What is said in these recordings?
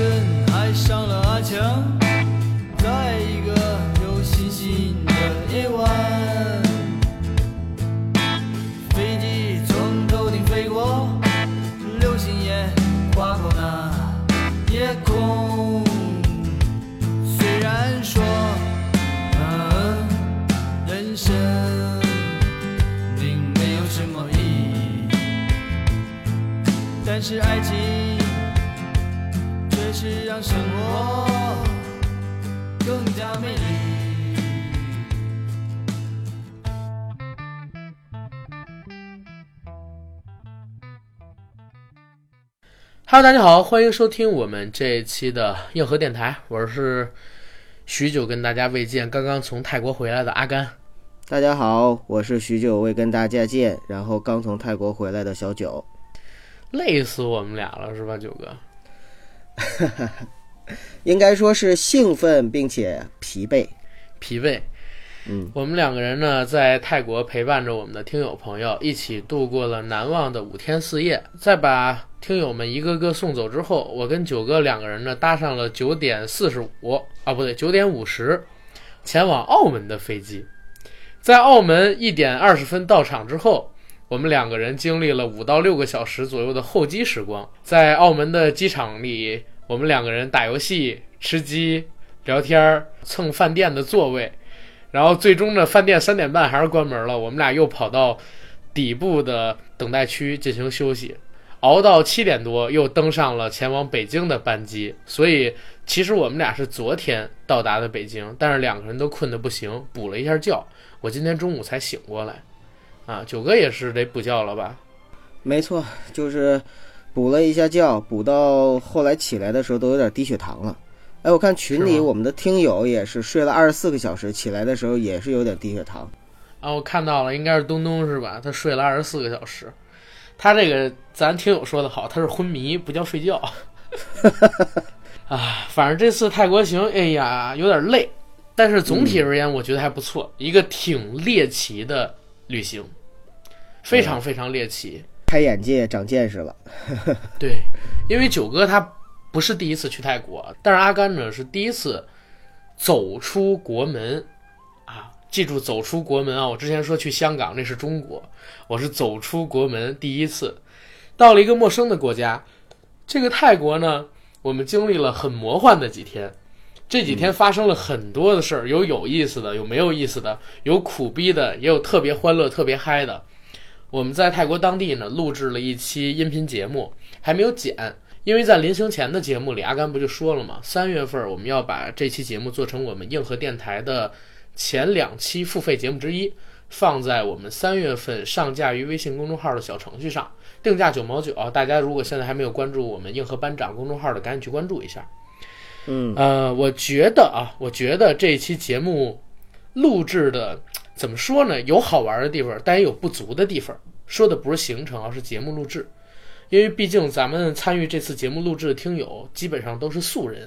真爱上了阿强，在一个有星星的夜晚，飞机从头顶飞过，流星也划过那夜空。虽然说人生并没有什么意义，但是爱情却是让生活更加美丽。Hello， 大家好，欢迎收听我们这一期的硬核电台，我是许久跟大家未见，刚刚从泰国回来的阿甘。大家好，我是许久未跟大家见，然后刚从泰国回来的小九。累死我们俩了，是吧，九哥？应该说是兴奋并且疲惫。我们两个人呢在泰国陪伴着我们的听友朋友一起度过了难忘的5天4夜。在把听友们一个个送走之后，我跟九哥两个人呢搭上了9点45啊不对9点50前往澳门的飞机。在澳门1点20分到场之后，我们两个人经历了5到6个小时左右的候机时光。在澳门的机场里，我们两个人打游戏、吃鸡、聊天，蹭饭店的座位，然后最终呢饭店3点半还是关门了，我们俩又跑到底部的等待区进行休息，熬到7点多又登上了前往北京的班机。所以其实我们俩是昨天到达的北京，但是两个人都困得不行，补了一下觉，我今天中午才醒过来啊。九哥也是得补觉了吧？没错，就是补了一下觉，补到后来起来的时候都有点低血糖了。哎，我看群里我们的听友也是睡了24个小时，起来的时候也是有点低血糖啊。我看到了，应该是东东是吧？他睡了24个小时，他这个咱听友说的好，他是昏迷不叫睡觉啊。反正这次泰国行，哎呀有点累，但是总体而言我觉得还不错，一个挺猎奇的旅行，非常非常猎奇，开眼界长见识了对，因为九哥他不是第一次去泰国，但是阿甘呢是第一次走出国门啊！记住走出国门啊！我之前说去香港那是中国，我是走出国门第一次到了一个陌生的国家。这个泰国呢我们经历了很魔幻的几天，这几天发生了很多的事儿，有意思的，有没有意思的，有苦逼的，也有特别欢乐特别嗨的。我们在泰国当地呢录制了一期音频节目，还没有剪，因为在临行前的节目里阿甘不就说了吗，3月份我们要把这期节目做成我们硬核电台的前2期付费节目之一，放在我们3月份上架于微信公众号的小程序上，定价9毛9。大家如果现在还没有关注我们硬核班长公众号的赶紧去关注一下。我觉得这期节目录制的怎么说呢，有好玩的地方但也有不足的地方，说的不是行程而是节目录制。因为毕竟咱们参与这次节目录制的听友基本上都是素人，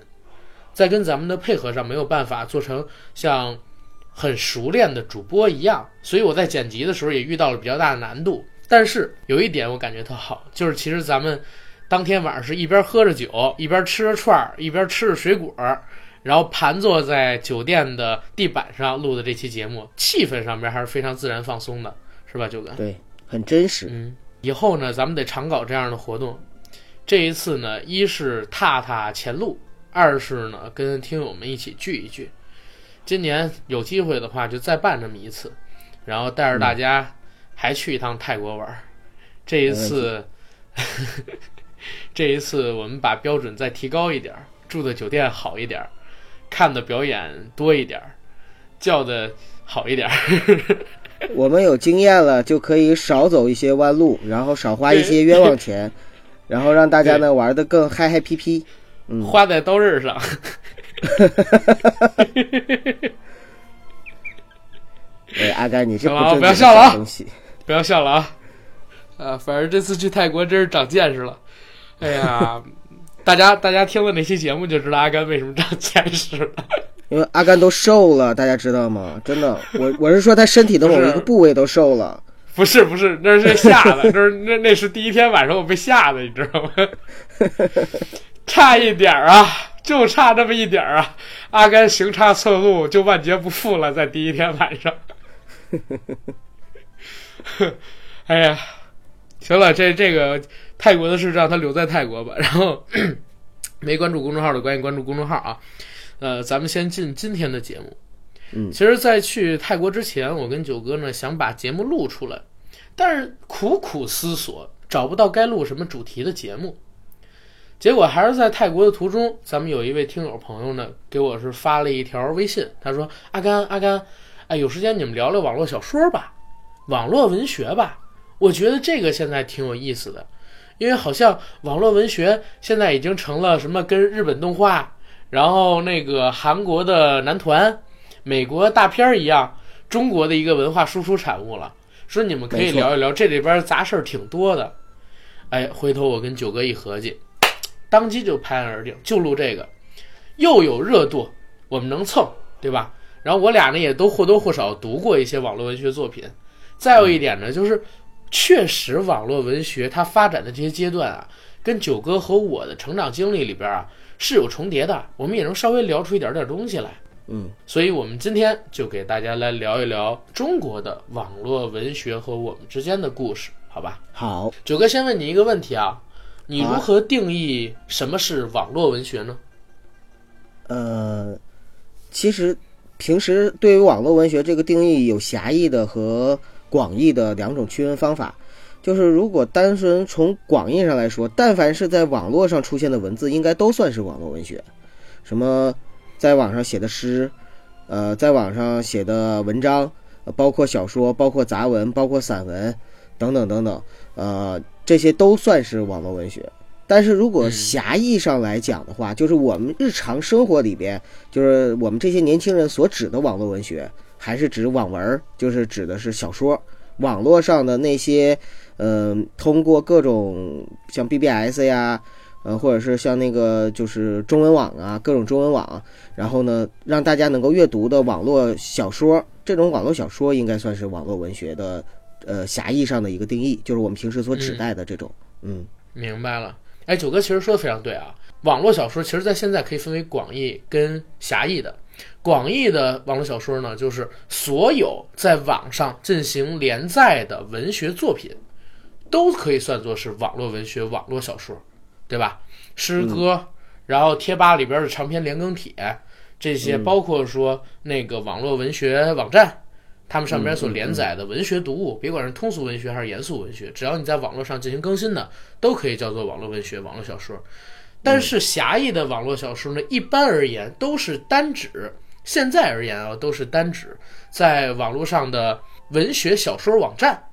在跟咱们的配合上没有办法做成像很熟练的主播一样，所以我在剪辑的时候也遇到了比较大的难度。但是有一点我感觉特好，就是其实咱们当天晚上是一边喝着酒一边吃着串一边吃着水果，然后盘坐在酒店的地板上录的这期节目，气氛上面还是非常自然放松的，是吧九哥？对，很真实。以后呢咱们得常搞这样的活动。这一次呢一是踏踏前路，二是呢跟听友们一起聚一聚，今年有机会的话就再办这么一次，然后带着大家还去一趟泰国玩。这一次我们把标准再提高一点，住的酒店好一点，看的表演多一点，叫的好一点我们有经验了就可以少走一些弯路，然后少花一些冤枉钱然后让大家呢玩得更嗨嗨皮皮，花在刀刃上哎，阿甘你这不正经的东西不要笑了啊！反正这次去泰国真是长见识了。哎呀大家听了哪期节目就知道阿甘为什么长见识了，因为阿甘都瘦了，大家知道吗？真的，我是说他身体的某一个部位都瘦了。不是，那是吓的，那是第一天晚上我被吓的，你知道吗？差一点啊，就差这么一点啊，阿甘行差侧路就万劫不复了，在第一天晚上。哎呀，行了，这个泰国的事让他留在泰国吧。然后没关注公众号的赶紧关注公众号啊。咱们先进今天的节目。其实在去泰国之前，我跟九哥呢想把节目录出来，但是苦苦思索找不到该录什么主题的节目。结果还是在泰国的途中，咱们有一位听友朋友呢给我是发了一条微信，他说阿甘哎，有时间你们聊聊网络小说吧，网络文学吧，我觉得这个现在挺有意思的，因为好像网络文学现在已经成了什么跟日本动画，然后那个韩国的男团，美国大片一样，中国的一个文化输出产物了，说你们可以聊一聊，这里边杂事挺多的。哎，回头我跟九哥一合计，当机就拍案而定，就录这个，又有热度，我们能蹭，对吧？然后我俩呢也都或多或少读过一些网络文学作品。再有一点呢，就是确实网络文学它发展的这些阶段啊，跟九哥和我的成长经历里边啊是有重叠的，我们也能稍微聊出一点点东西来。所以我们今天就给大家来聊一聊中国的网络文学和我们之间的故事，好吧？好，九哥先问你一个问题啊，你如何定义什么是网络文学呢？其实平时对于网络文学这个定义有狭义的和广义的两种区分方法。就是如果单纯从广义上来说，但凡是在网络上出现的文字应该都算是网络文学，什么在网上写的诗，在网上写的文章，包括小说，包括杂文，包括散文等等等等，这些都算是网络文学。但是如果狭义上来讲的话，就是我们日常生活里边，就是我们这些年轻人所指的网络文学，还是指网文，就是指的是小说，网络上的那些通过各种像 BBS 呀，或者是像那个就是中文网啊，各种中文网，然后呢让大家能够阅读的网络小说，这种网络小说应该算是网络文学的狭义上的一个定义，就是我们平时所指代的这种。明白了。哎，九哥其实说的非常对啊，网络小说其实在现在可以分为广义跟狭义的。广义的网络小说呢，就是所有在网上进行连载的文学作品都可以算作是网络文学、网络小说，对吧？诗歌，然后贴吧里边的长篇连更帖，这些包括说那个网络文学网站他们上边所连载的文学读物，别管是通俗文学还是严肃文学，只要你在网络上进行更新的都可以叫做网络文学、网络小说。但是狭义的网络小说呢，一般而言都是单指，现在而言啊，都是单指在网络上的文学小说网站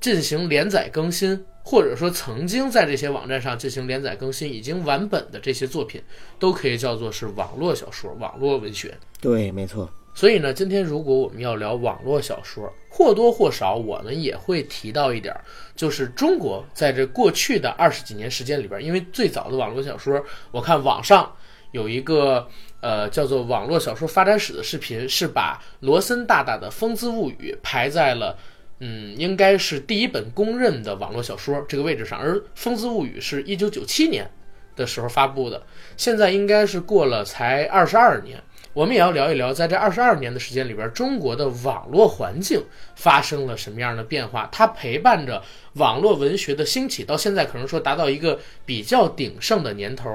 进行连载更新，或者说曾经在这些网站上进行连载更新已经完本的这些作品都可以叫做是网络小说、网络文学。对，没错。所以呢，今天如果我们要聊网络小说，或多或少我们也会提到一点，就是中国在这过去的20几年时间里边，因为最早的网络小说，我看网上有一个叫做《网络小说发展史》的视频，是把罗森大大的《风姿物语》排在了应该是第一本公认的网络小说这个位置上，而《风姿物语》是1997年的时候发布的，现在应该是过了才22年。我们也要聊一聊在这22年的时间里边，中国的网络环境发生了什么样的变化，它陪伴着网络文学的兴起到现在，可能说达到一个比较鼎盛的年头，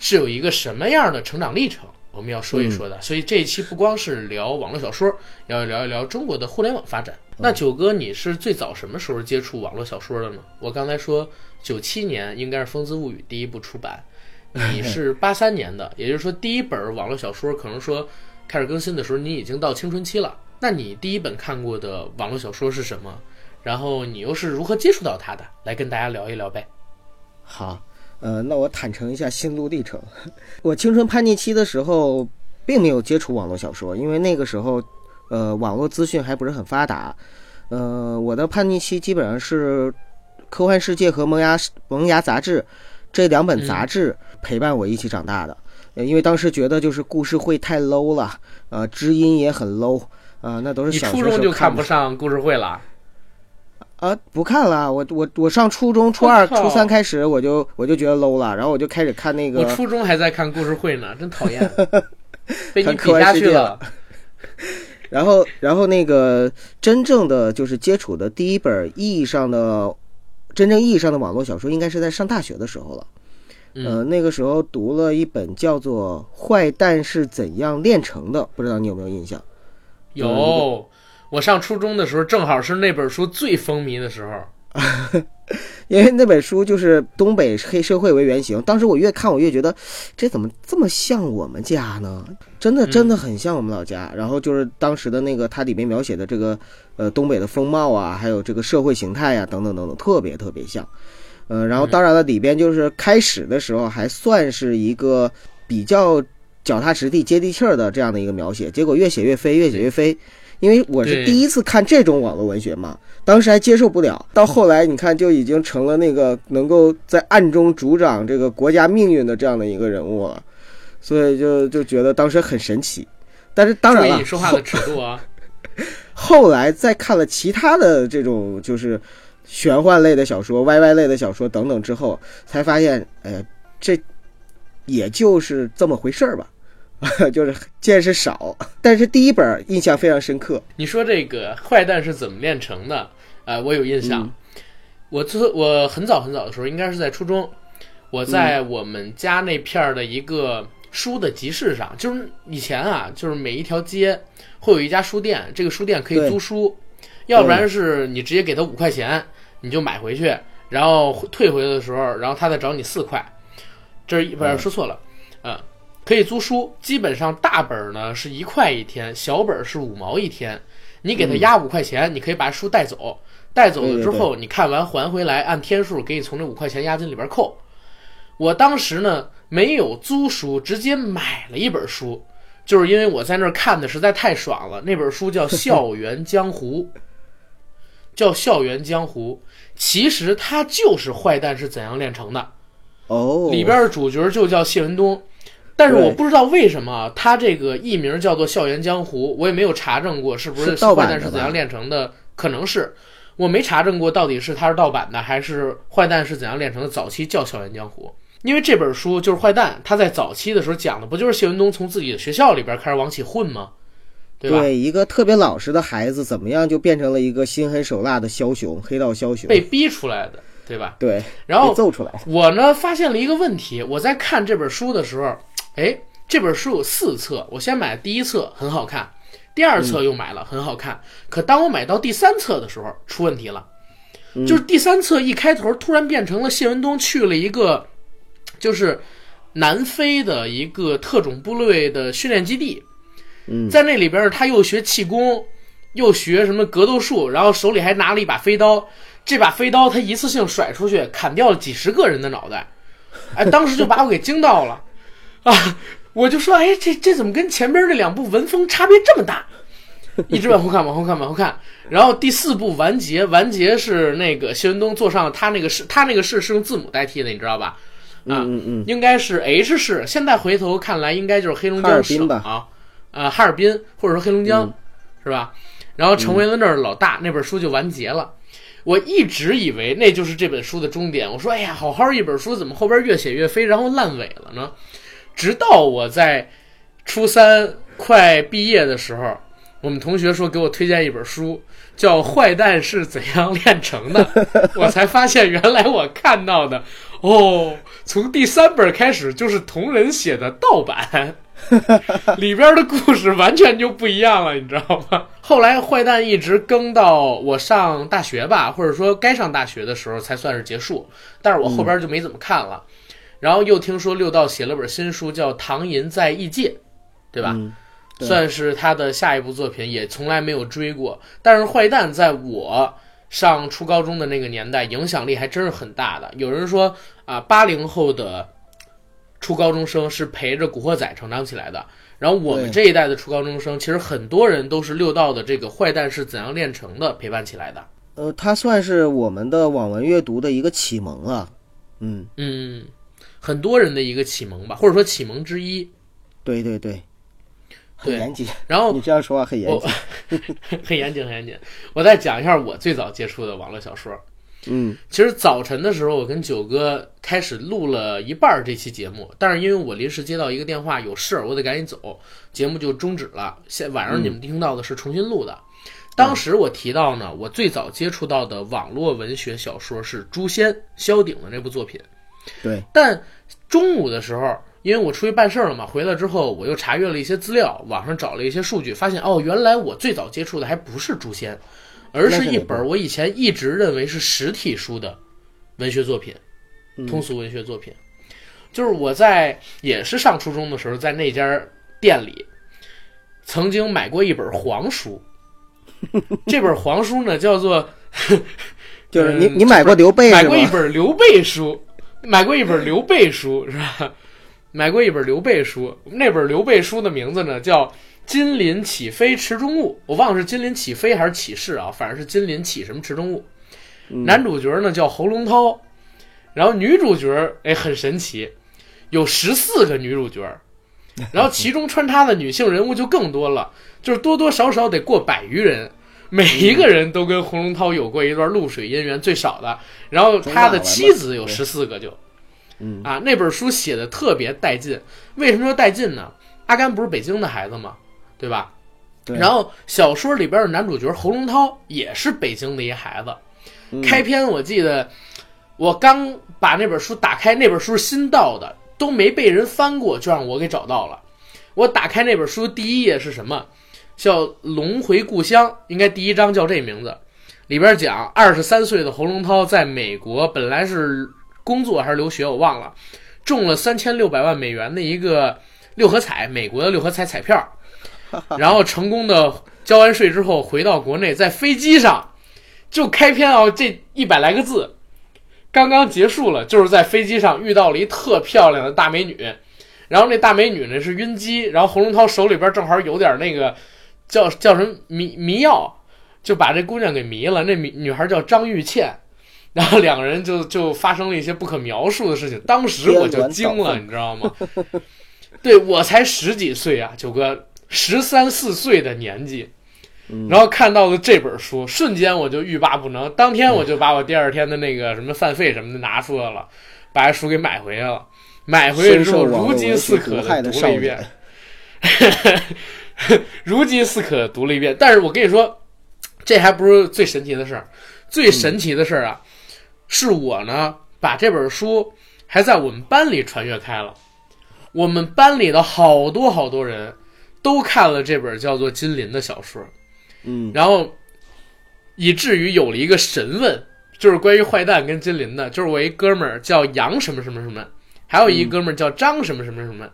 是有一个什么样的成长历程，我们要说一说的。所以这一期不光是聊网络小说，要聊一聊中国的互联网发展。那九哥，你是最早什么时候接触网络小说的呢？我刚才说97年应该是《风姿物语》第一部出版，你是83年的，也就是说第一本网络小说可能说开始更新的时候你已经到青春期了。那你第一本看过的网络小说是什么？然后你又是如何接触到它的？来跟大家聊一聊呗。好，那我坦诚一下心路历程。我青春叛逆期的时候并没有接触网络小说，因为那个时候网络资讯还不是很发达。我的叛逆期基本上是科幻世界和萌芽杂志这两本杂志陪伴我一起长大的，因为当时觉得就是故事会太 low 了，知音也很 low，那都是小学时候看不上。你初中就看不上故事会了？啊，不看了，我上初中初二初三开始我就觉得 low 了，然后我就开始看那个。我初中还在看故事会呢，真讨厌，被你比下去了。然后那个真正的就是接触的第一本意义上的，真正意义上的网络小说，应该是在上大学的时候了。那个时候读了一本叫做《坏蛋是怎样炼成的》，不知道你有没有印象？有，我上初中的时候正好是那本书最风靡的时候，因为那本书就是东北黑社会为原型。当时我越看我越觉得，这怎么这么像我们家呢？真的很像我们老家。然后就是当时的那个它里面描写的这个东北的风貌啊，还有这个社会形态啊等等等等，特别特别像。然后当然了，里边就是开始的时候还算是一个比较脚踏实地、接地气儿的这样的一个描写，结果越写越飞，越写越飞。因为我是第一次看这种网络文学嘛，当时还接受不了，到后来你看就已经成了那个能够在暗中主掌这个国家命运的这样的一个人物了，所以就觉得当时很神奇。但是当然了，说话的尺度啊。后来再看了其他的这种就是。玄幻类的小说、YY 类的小说等等之后，才发现，哎呀，这也就是这么回事儿吧，就是见识少。但是第一本印象非常深刻。你说这个坏蛋是怎么炼成的？我有印象。我很早很早的时候，应该是在初中，我在我们家那片的一个书的集市上，就是以前啊，就是每一条街会有一家书店，这个书店可以租书，要不然是你直接给他5块钱。你就买回去，然后退回的时候，然后他再找你4块，这是一本说错了，可以租书，基本上大本呢是1块一天，小本是5毛一天。你给他压5块钱，你可以把书带走，带走了之后你看完还回来，按天数给你从这5块钱押金里边扣。我当时呢没有租书，直接买了一本书，就是因为我在那儿看的实在太爽了。那本书叫《校园江湖》。叫《校园江湖》，其实它就是《坏蛋是怎样炼成的》里边的主角就叫谢文东，但是我不知道为什么他这个艺名叫做《校园江湖》，我也没有查证过是不是《坏蛋是怎样炼成的》，可能是我没查证过到底是他是盗版的还是《坏蛋是怎样炼成的》早期叫《校园江湖》。因为这本书就是坏蛋他在早期的时候讲的不就是谢文东从自己的学校里边开始往起混吗？对，一个特别老实的孩子怎么样就变成了一个心狠手辣的枭雄，黑道枭雄，被逼出来的，对吧？对，然后揍出来。我呢发现了一个问题，我在看这本书的时候，这本书有4册，我先买第一册很好看，第二册又买了很好看，可当我买到第三册的时候出问题了，就是第三册一开头突然变成了谢文东去了一个就是南非的一个特种部队的训练基地，在那里边他又学气功，又学什么格斗术，然后手里还拿了一把飞刀，这把飞刀他一次性甩出去砍掉了几10个人的脑袋。当时就把我给惊到了啊！我就说这怎么跟前边这2部文风差别这么大，一直往后看。然后第4部完结是那个谢文东坐上了他那个市是用字母代替的，你知道吧？应该是 H 市，现在回头看来应该就是黑龙江省啊，哈尔滨或者说黑龙江，是吧？然后成为了那儿老大，那本书就完结了。我一直以为那就是这本书的终点，我说好好一本书怎么后边越写越飞，然后烂尾了呢？直到我在初3快毕业的时候，我们同学说给我推荐一本书叫《坏蛋是怎样炼成的》，我才发现原来我看到的从第3本开始就是同人写的盗版。里边的故事完全就不一样了，你知道吗？后来坏蛋一直更到我上大学吧，或者说该上大学的时候才算是结束，但是我后边就没怎么看了。然后又听说六道写了本新书叫《唐寅在异界》，对吧？对，算是他的下一部作品，也从来没有追过。但是坏蛋在我上初高中的那个年代影响力还真是很大的。有人说80后的初高中生是陪着《古惑仔》成长起来的，然后我们这一代的初高中生，其实很多人都是六道的这个《坏蛋是怎样炼成的》陪伴起来的。它算是我们的网文阅读的一个启蒙了，很多人的一个启蒙吧，或者说启蒙之一。对对对，很严谨。然后你这样说话很严谨，很严谨，很严谨。我再讲一下我最早接触的网络小说。嗯，其实早晨的时候，我跟九哥开始录了一半这期节目，但是因为我临时接到一个电话，有事儿，我得赶紧走，节目就终止了。晚上你们听到的是重新录的。当时我提到呢，我最早接触到的网络文学小说是《诛仙》萧鼎的这部作品。对，但中午的时候，因为我出去办事了嘛，回来之后我又查阅了一些资料，网上找了一些数据，发现哦，原来我最早接触的还不是《诛仙》，而是一本我以前一直认为是实体书的文学作品，通俗文学作品。就是我在也是上初中的时候，在那家店里曾经买过一本黄书。这本黄书呢叫做就是你买过刘备是吗？买过一本刘备书，是吧？那本刘备书的名字呢叫《金鳞起飞池中物》，我忘了是金鳞起飞还是起事啊，反正是金鳞起什么池中物。男主角呢叫侯龙涛，然后女主角很神奇，有14个女主角，然后其中穿插的女性人物就更多了，就是多多少少得过100余人，每一个人都跟洪龙涛有过一段露水姻缘，最少的，然后他的妻子有14个就，啊，那本书写的特别带劲。为什么说带劲呢？阿甘不是北京的孩子吗？对吧？对。然后小说里边的男主角侯龙涛也是北京的一孩子。开篇我记得，我刚把那本书打开，那本书是新到的，都没被人翻过，就让我给找到了。我打开那本书第一页是什么？叫《龙回故乡》，应该第一章叫这名字。里边讲23岁的侯龙涛在美国本来是工作还是留学我忘了，中了$3600万的一个六合彩，美国的六合彩彩票，然后成功的交完税之后回到国内，在飞机上就开篇啊，这100来个字刚刚结束了，就是在飞机上遇到了一特漂亮的大美女，然后那大美女呢是晕机，然后侯龙涛手里边正好有点那个叫什么迷药，就把这姑娘给迷了。那女孩叫张玉倩，然后两个人就发生了一些不可描述的事情。当时我就惊了，你知道吗？对，我才10几岁啊，九哥13、14岁的年纪，然后看到了这本书，瞬间我就欲罢不能。当天我就把我第二天的那个什么饭费什么的拿出来了，把书给买回来了。买回来之后，如饥似渴的读了一遍。但是我跟你说，这还不是最神奇的事儿。最神奇的事儿啊，是我呢把这本书还在我们班里传阅开了。我们班里的好多好多人都看了这本叫做《金鳞》的小说，然后以至于有了一个神问，就是关于坏蛋跟金鳞的。就是我一哥们儿叫杨什么什么什么，还有一哥们儿叫张什么什么什么。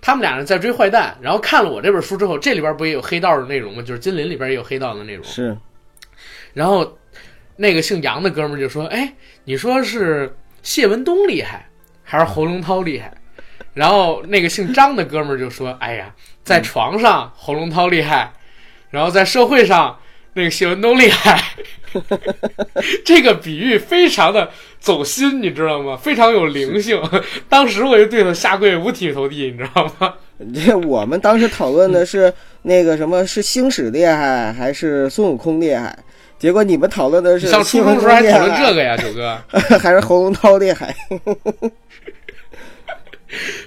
他们俩人在追坏蛋，然后看了我这本书之后，这里边不也有黑道的内容吗？就是金鳞里边也有黑道的内容。是。然后那个姓杨的哥们就说：“哎，你说是谢文东厉害，还是侯龙涛厉害？”然后那个姓张的哥们就说：“哎呀，在床上侯龙涛厉害，然后在社会上那个谢文东厉害。”这个比喻非常的走心，你知道吗？非常有灵性。当时我就对他下跪五体投地，你知道吗？我们当时讨论的是那个什么是星矢厉害还是孙悟空厉害，结果你们讨论的是像初中时候还讨论这个呀，九哥还是侯龙涛厉害。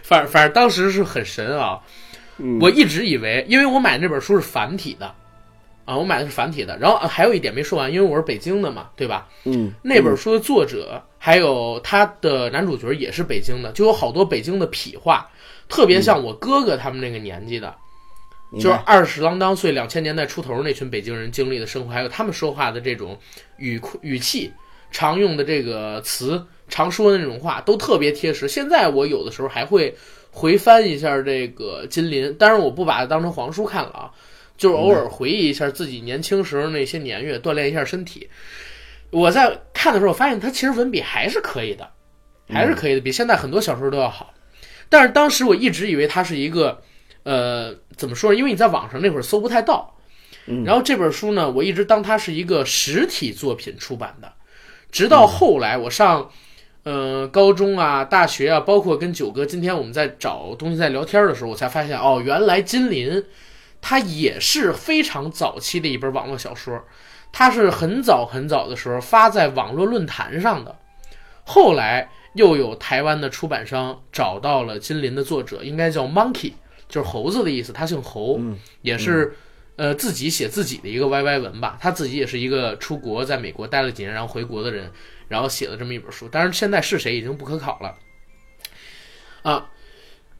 反正当时是很神啊！我一直以为，因为我买那本书是繁体的。啊，我买的是繁体的，然后还有一点没说完，因为我是北京的嘛，对吧？那本书的作者还有他的男主角也是北京的，就有好多北京的痞话，特别像我哥哥他们那个年纪的，就是20啷当岁、2000年代初头那群北京人经历的生活，还有他们说话的这种语气、常用的这个词、常说的那种话，都特别贴实。现在我有的时候还会回翻一下这个金鳞，当然我不把它当成黄书看了啊。就是偶尔回忆一下自己年轻时候那些年月，锻炼一下身体。我在看的时候发现他其实文笔还是可以的，比现在很多小说都要好。但是当时我一直以为他是一个怎么说，因为你在网上那会儿搜不太到。然后这本书呢，我一直当它是一个实体作品出版的，直到后来我上高中啊、大学啊，包括跟九哥今天我们在找东西在聊天的时候，我才发现哦，原来金鳞它也是非常早期的一本网络小说，它是很早很早的时候发在网络论坛上的，后来又有台湾的出版商找到了金林的作者，应该叫 Monkey， 就是猴子的意思，他姓侯，也是自己写自己的一个 YY 文吧，他自己也是一个出国在美国待了几年然后回国的人，然后写了这么一本书，当然现在是谁已经不可考了啊。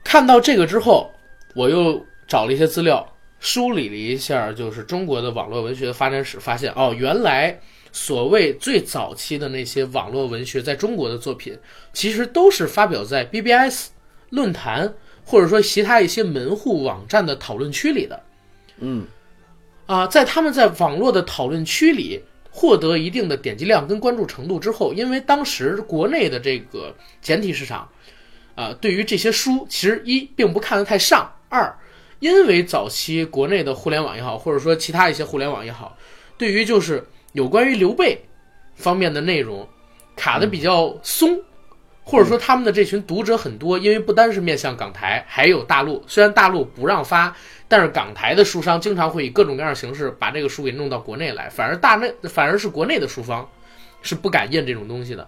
看到这个之后我又找了一些资料梳理了一下，就是中国的网络文学的发展史，发现原来所谓最早期的那些网络文学在中国的作品其实都是发表在 BBS 论坛或者说其他一些门户网站的讨论区里的。在他们在网络的讨论区里获得一定的点击量跟关注程度之后，因为当时国内的这个简体市场对于这些书其实一并不看得太上，二因为早期国内的互联网也好或者说其他一些互联网也好，对于就是有关于刘备方面的内容卡得比较松，或者说他们的这群读者很多，因为不单是面向港台还有大陆，虽然大陆不让发，但是港台的书商经常会以各种各样的形式把这个书给弄到国内来，反而是国内的书方是不敢印这种东西的，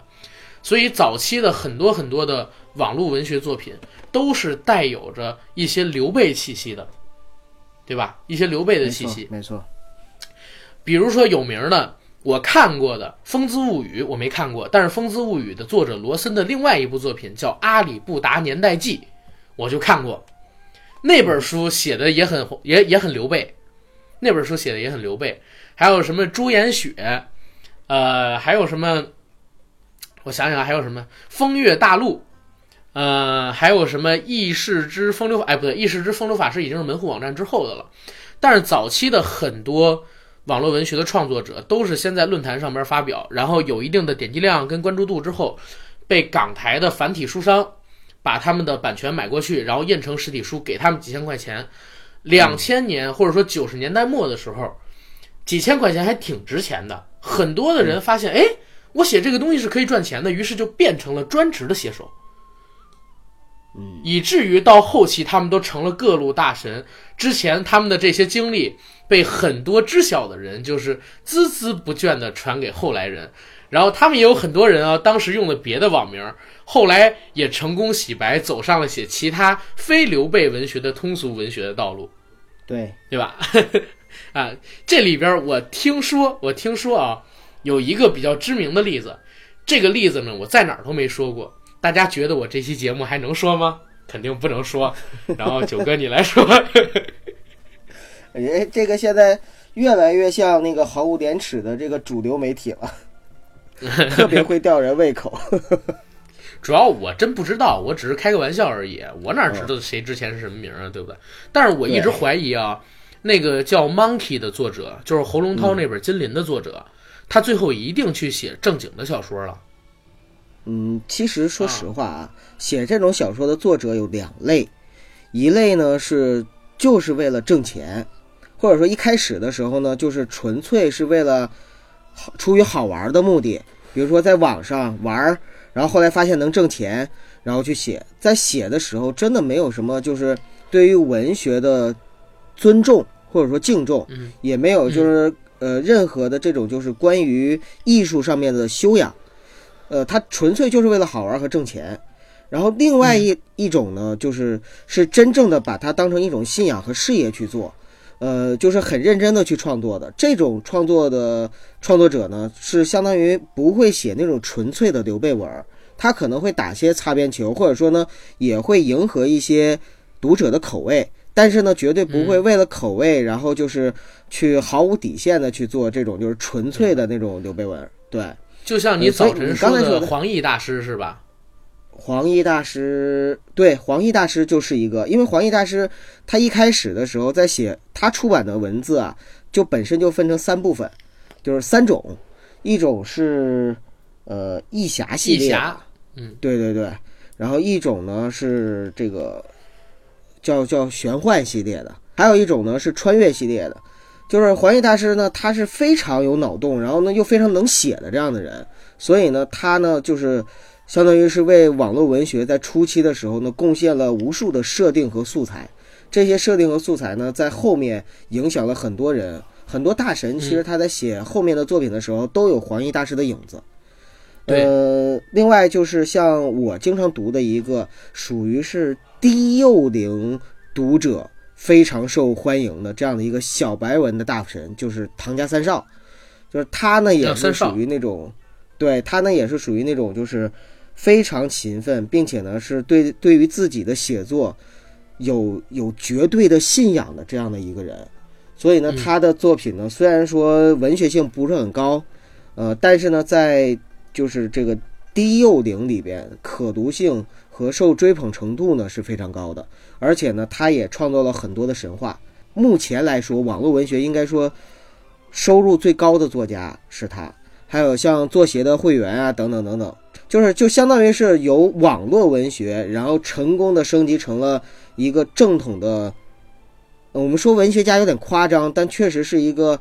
所以早期的很多很多的网络文学作品都是带有着一些刘备气息的，对吧？一些刘备的气息，没错。比如说有名的我看过的《风姿物语》，我没看过，但是《风姿物语》的作者罗森的另外一部作品叫《阿里不达年代记》，我就看过。那本书写的也很刘备，那本书写的也很刘备。还有什么朱颜雪，还有什么，我想想还有什么《风月大陆》，还有什么《异世之风流》，不对，《异世之风流法师》已经是门户网站之后的了。但是早期的很多网络文学的创作者都是先在论坛上边发表，然后有一定的点击量跟关注度之后，被港台的繁体书商把他们的版权买过去，然后印成实体书给他们几千块钱。2000年或者说90年代末的时候，几千块钱还挺值钱的，很多的人发现我写这个东西是可以赚钱的，于是就变成了专职的写手，以至于到后期他们都成了各路大神。之前他们的这些经历被很多知晓的人就是孜孜不倦地传给后来人，然后他们也有很多人当时用了别的网名，后来也成功洗白，走上了写其他非刘备文学的通俗文学的道路，对吧？啊，这里边我听说有一个比较知名的例子，这个例子呢我在哪儿都没说过，大家觉得我这期节目还能说吗？肯定不能说。然后九哥你来说。这个现在越来越像那个毫无廉耻的这个主流媒体了，特别会吊人胃口。主要我真不知道，我只是开个玩笑而已，我哪知道谁之前是什么名啊，对不对？但是我一直怀疑那个叫 Monkey 的作者，就是侯龙涛那本《金鳞》的作者，他最后一定去写正经的小说了。其实说实话写这种小说的作者有两类，一类呢是就是为了挣钱，或者说一开始的时候呢就是纯粹是为了出于好玩的目的，比如说在网上玩，然后后来发现能挣钱然后去写。在写的时候真的没有什么就是对于文学的尊重或者说敬重，也没有就是任何的这种就是关于艺术上面的修养，他纯粹就是为了好玩和挣钱。然后另外一种呢，就是真正的把它当成一种信仰和事业去做，就是很认真的去创作的。这种创作的创作者呢，是相当于不会写那种纯粹的刘备文，他可能会打些擦边球，或者说呢，也会迎合一些读者的口味，但是呢，绝对不会为了口味，然后就是去毫无底线的去做这种就是纯粹的那种刘备文，对。就像你早晨说的黄易大师是吧？黄易大师，对，黄易大师就是一个，因为黄易大师他一开始的时候在写他出版的文字就本身就分成三部分，就是三种，一种是义侠系列，对，然后一种呢是这个叫玄幻系列的，还有一种呢是穿越系列的。就是黄易大师呢，他是非常有脑洞，然后呢又非常能写的这样的人，所以呢他呢就是相当于是为网络文学在初期的时候呢贡献了无数的设定和素材。这些设定和素材呢，在后面影响了很多人，很多大神其实他在写后面的作品的时候，都有黄易大师的影子。对，另外就是像我经常读的一个属于是低幼龄读者非常受欢迎的这样的一个小白文的大神，就是唐家三少，就是他呢也是属于那种，对，他呢也是属于那种就是非常勤奋，并且呢是对于自己的写作有绝对的信仰的这样的一个人，所以呢他的作品呢虽然说文学性不是很高，但是呢在就是这个低幼龄里边可读性和受追捧程度呢是非常高的，而且呢他也创造了很多的神话。目前来说网络文学应该说收入最高的作家是他，还有像作协的会员啊等等等等，就相当于是由网络文学然后成功的升级成了一个正统的，我们说文学家有点夸张，但确实是一个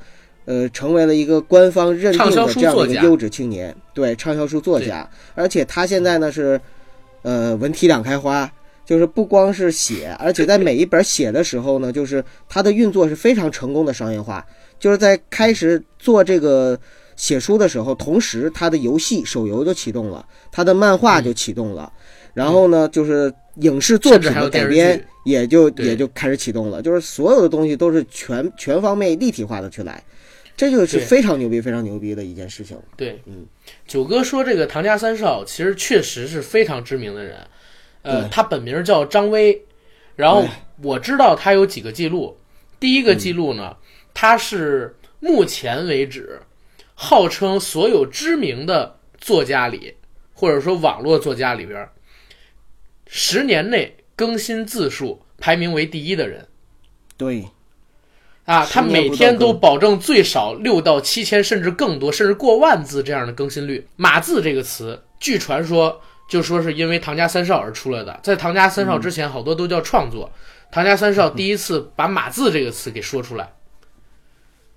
成为了一个官方认定的这样的一个优质青年，对，畅销书作家。而且他现在呢是文体两开花，就是不光是写，而且在每一本写的时候呢，就是他的运作是非常成功的商业化。就是在开始做这个写书的时候，同时他的游戏手游就启动了，他的漫画就启动了，然后呢就是影视作品的改编也就开始启动了，就是所有的东西都是全方面立体化的去来。这就是非常牛逼非常牛逼的一件事情。对，九哥说这个唐家三少其实确实是非常知名的人，他本名叫张威，然后我知道他有几个记录。第一个记录呢，他是目前为止号称所有知名的作家里，或者说网络作家里边10年内更新字数排名为第一的人。对啊，他每天都保证最少6到7千，甚至更多，甚至过万字这样的更新率。码字这个词，据传说就说是因为唐家三少而出来的，在唐家三少之前，好多都叫创作。唐家三少第一次把码字这个词给说出来，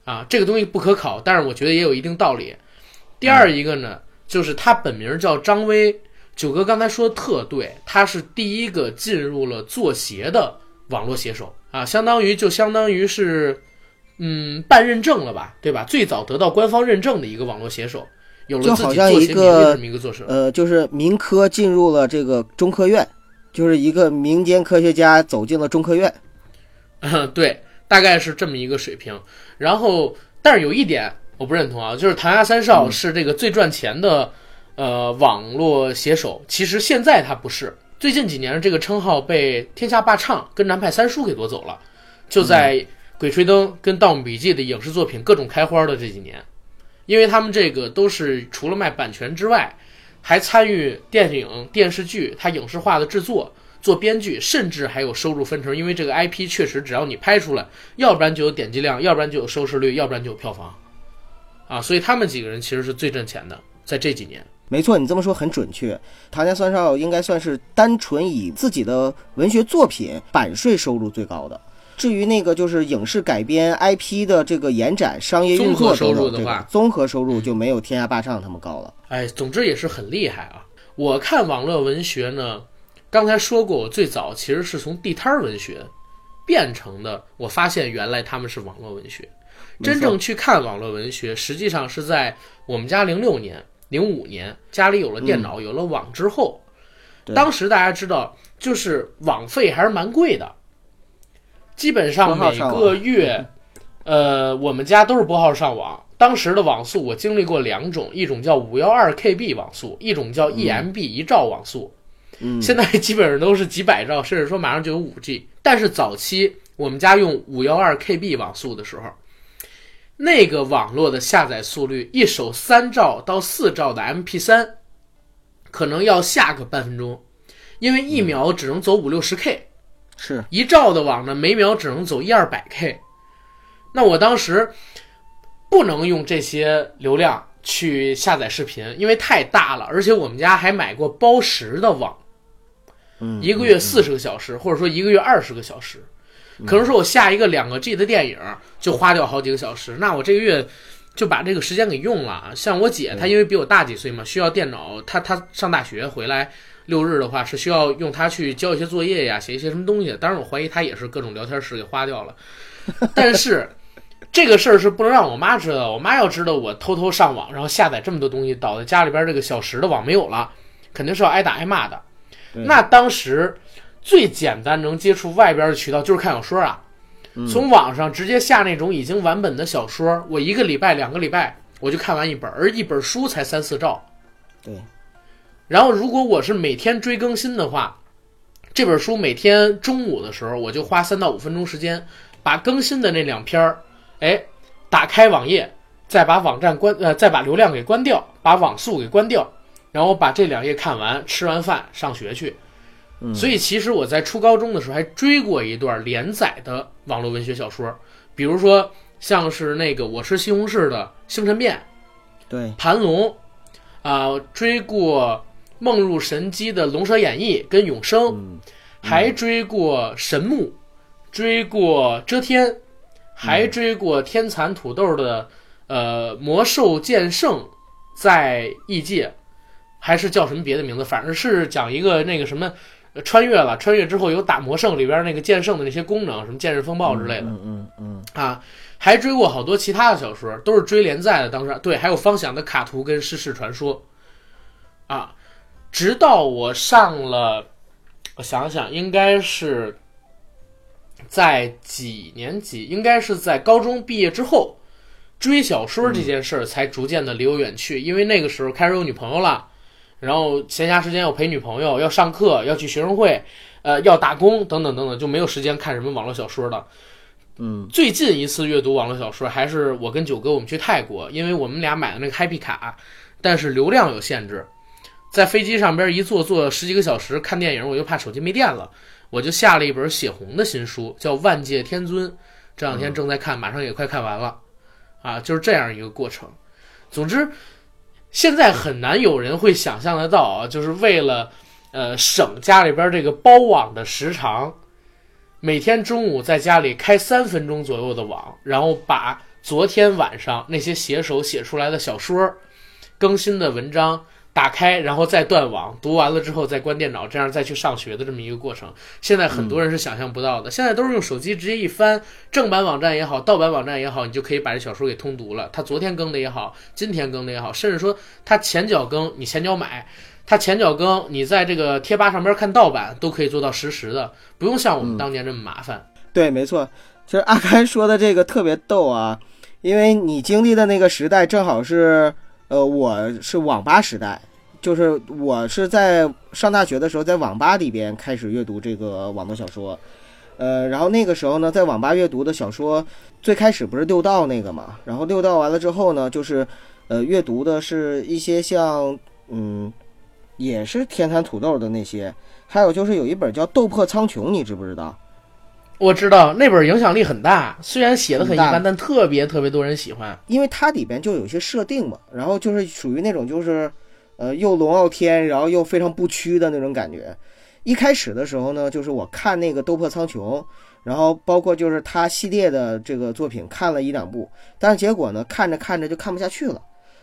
啊，这个东西不可考，但是我觉得也有一定道理。第二一个呢，就是他本名叫张威，九哥刚才说的特对，他是第一个进入了作协的网络写手。啊，相当于是，办认证了吧，对吧？最早得到官方认证的一个网络写手，有了自己作协这么一个作者，就是民科进入了这个中科院，就是一个民间科学家走进了中科院，对，大概是这么一个水平。然后，但是有一点我不认同啊，就是唐家三少是这个最赚钱的，网络写手，其实现在他不是。最近几年这个称号被天下霸唱跟南派三叔给夺走了，就在鬼吹灯跟盗墓笔记的影视作品各种开花的这几年，因为他们这个都是除了卖版权之外，还参与电影电视剧它影视化的制作，做编剧，甚至还有收入分成，因为这个 IP 确实只要你拍出来，要不然就有点击量，要不然就有收视率，要不然就有票房啊，所以他们几个人其实是最挣钱的，在这几年。没错，你这么说很准确。唐家三少应该算是单纯以自己的文学作品版税收入最高的。至于那个就是影视改编 IP 的这个延展、商业运作等等，综合收入的话，综合收入就没有天下霸唱他们高了。哎，总之也是很厉害啊！我看网络文学呢，刚才说过，我最早其实是从地摊文学变成的。我发现原来他们是网络文学。真正去看网络文学，实际上是在我们家06年。05年家里有了电脑，有了网之后，当时大家知道，就是网费还是蛮贵的，基本上每个月，我们家都是拨号上网。当时的网速我经历过2种，一种叫 512KB 网速，一种叫 1MB 1兆网速。现在基本上都是几百兆，甚至说马上就有 5G。但是早期我们家用 512KB 网速的时候，那个网络的下载速率，一首3兆到4兆的 MP3 可能要下个半分钟，因为1秒只能走50-60K， 是1兆的网呢每秒只能走100-200K。 那我当时不能用这些流量去下载视频，因为太大了，而且我们家还买过包时的网，1个月40个小时，或者说1个月20个小时，可能说我下一个2个G 的电影就花掉好几个小时，那我这个月就把这个时间给用了。像我姐她因为比我大几岁嘛，需要电脑，她上大学回来六日的话是需要用它去交一些作业呀，写一些什么东西。当然我怀疑她也是各种聊天室给花掉了，但是这个事儿是不能让我妈知道的。我妈要知道我偷偷上网，然后下载这么多东西，导致家里边这个小时的网没有了，肯定是要挨打挨骂的。那当时最简单能接触外边的渠道就是看小说啊，从网上直接下那种已经完本的小说，我一个礼拜两个礼拜我就看完一本，而一本书才三四兆。对。然后如果我是每天追更新的话，这本书每天中午的时候我就花3到5分钟时间把更新的那两篇儿，打开网页，再把网站关，再把流量给关掉，把网速给关掉，然后把这两页看完，吃完饭上学去。所以其实我在初高中的时候还追过一段连载的网络文学小说，比如说像是那个《我是西红柿》的《星辰变》，对，盘龙啊、追过《梦入神机》的《龙蛇演义》跟《永生》，还追过《神木》，追过《遮天》，还追过天蚕土豆的魔兽剑圣，在异界还是叫什么别的名字，反正是讲一个那个什么穿越了，穿越之后有打魔圣里边那个剑圣的那些功能，什么剑刃风暴之类的，还追过好多其他的小说，都是追连载的。当时对，还有方想的《卡图》跟《世事传说》啊，直到我上了，我想想应该是在几年级，应该是在高中毕业之后，追小说这件事儿才逐渐的离我远去。因为那个时候开始有女朋友了，然后闲暇时间要陪女朋友，要上课，要去学生会，要打工等等等等，就没有时间看什么网络小说了。最近一次阅读网络小说还是我跟九哥我们去泰国，因为我们俩买的那个 Happy 卡，但是流量有限制，在飞机上边一坐10几个小时看电影，我就怕手机没电了，我就下了一本血红的新书，叫《万界天尊》，这两天正在看，马上也快看完了啊，就是这样一个过程。总之现在很难有人会想象得到啊，就是为了省家里边这个包网的时长，每天中午在家里开3分钟左右的网，然后把昨天晚上那些写手写出来的小说更新的文章打开，然后再断网，读完了之后再关电脑，这样再去上学的这么一个过程，现在很多人是想象不到的。现在都是用手机直接一翻，正版网站也好，盗版网站也好，你就可以把这小说给通读了。他昨天更的也好，今天更的也好，甚至说他前脚更你前脚买，他前脚更你在这个贴吧上边看盗版，都可以做到实时的，不用像我们当年这么麻烦。对，没错，其实阿甘说的这个特别逗啊，因为你经历的那个时代正好是。我是网吧时代，就是我是在上大学的时候在网吧里边开始阅读这个网络小说，然后那个时候呢，在网吧阅读的小说最开始不是六道那个嘛，然后六道完了之后呢，就是阅读的是一些像也是天蚕土豆的那些，还有就是有一本叫《斗破苍穹》，你知不知道？我知道那本影响力很大，虽然写的很一般，但特别特别多人喜欢，因为它里边就有些设定嘛，然后就是属于那种就是，又龙傲天，然后又非常不屈的那种感觉。一开始的时候呢，就是我看那个《斗破苍穹》，然后包括就是他系列的这个作品看了1-2部，但是结果呢，看着看着就看不下去了。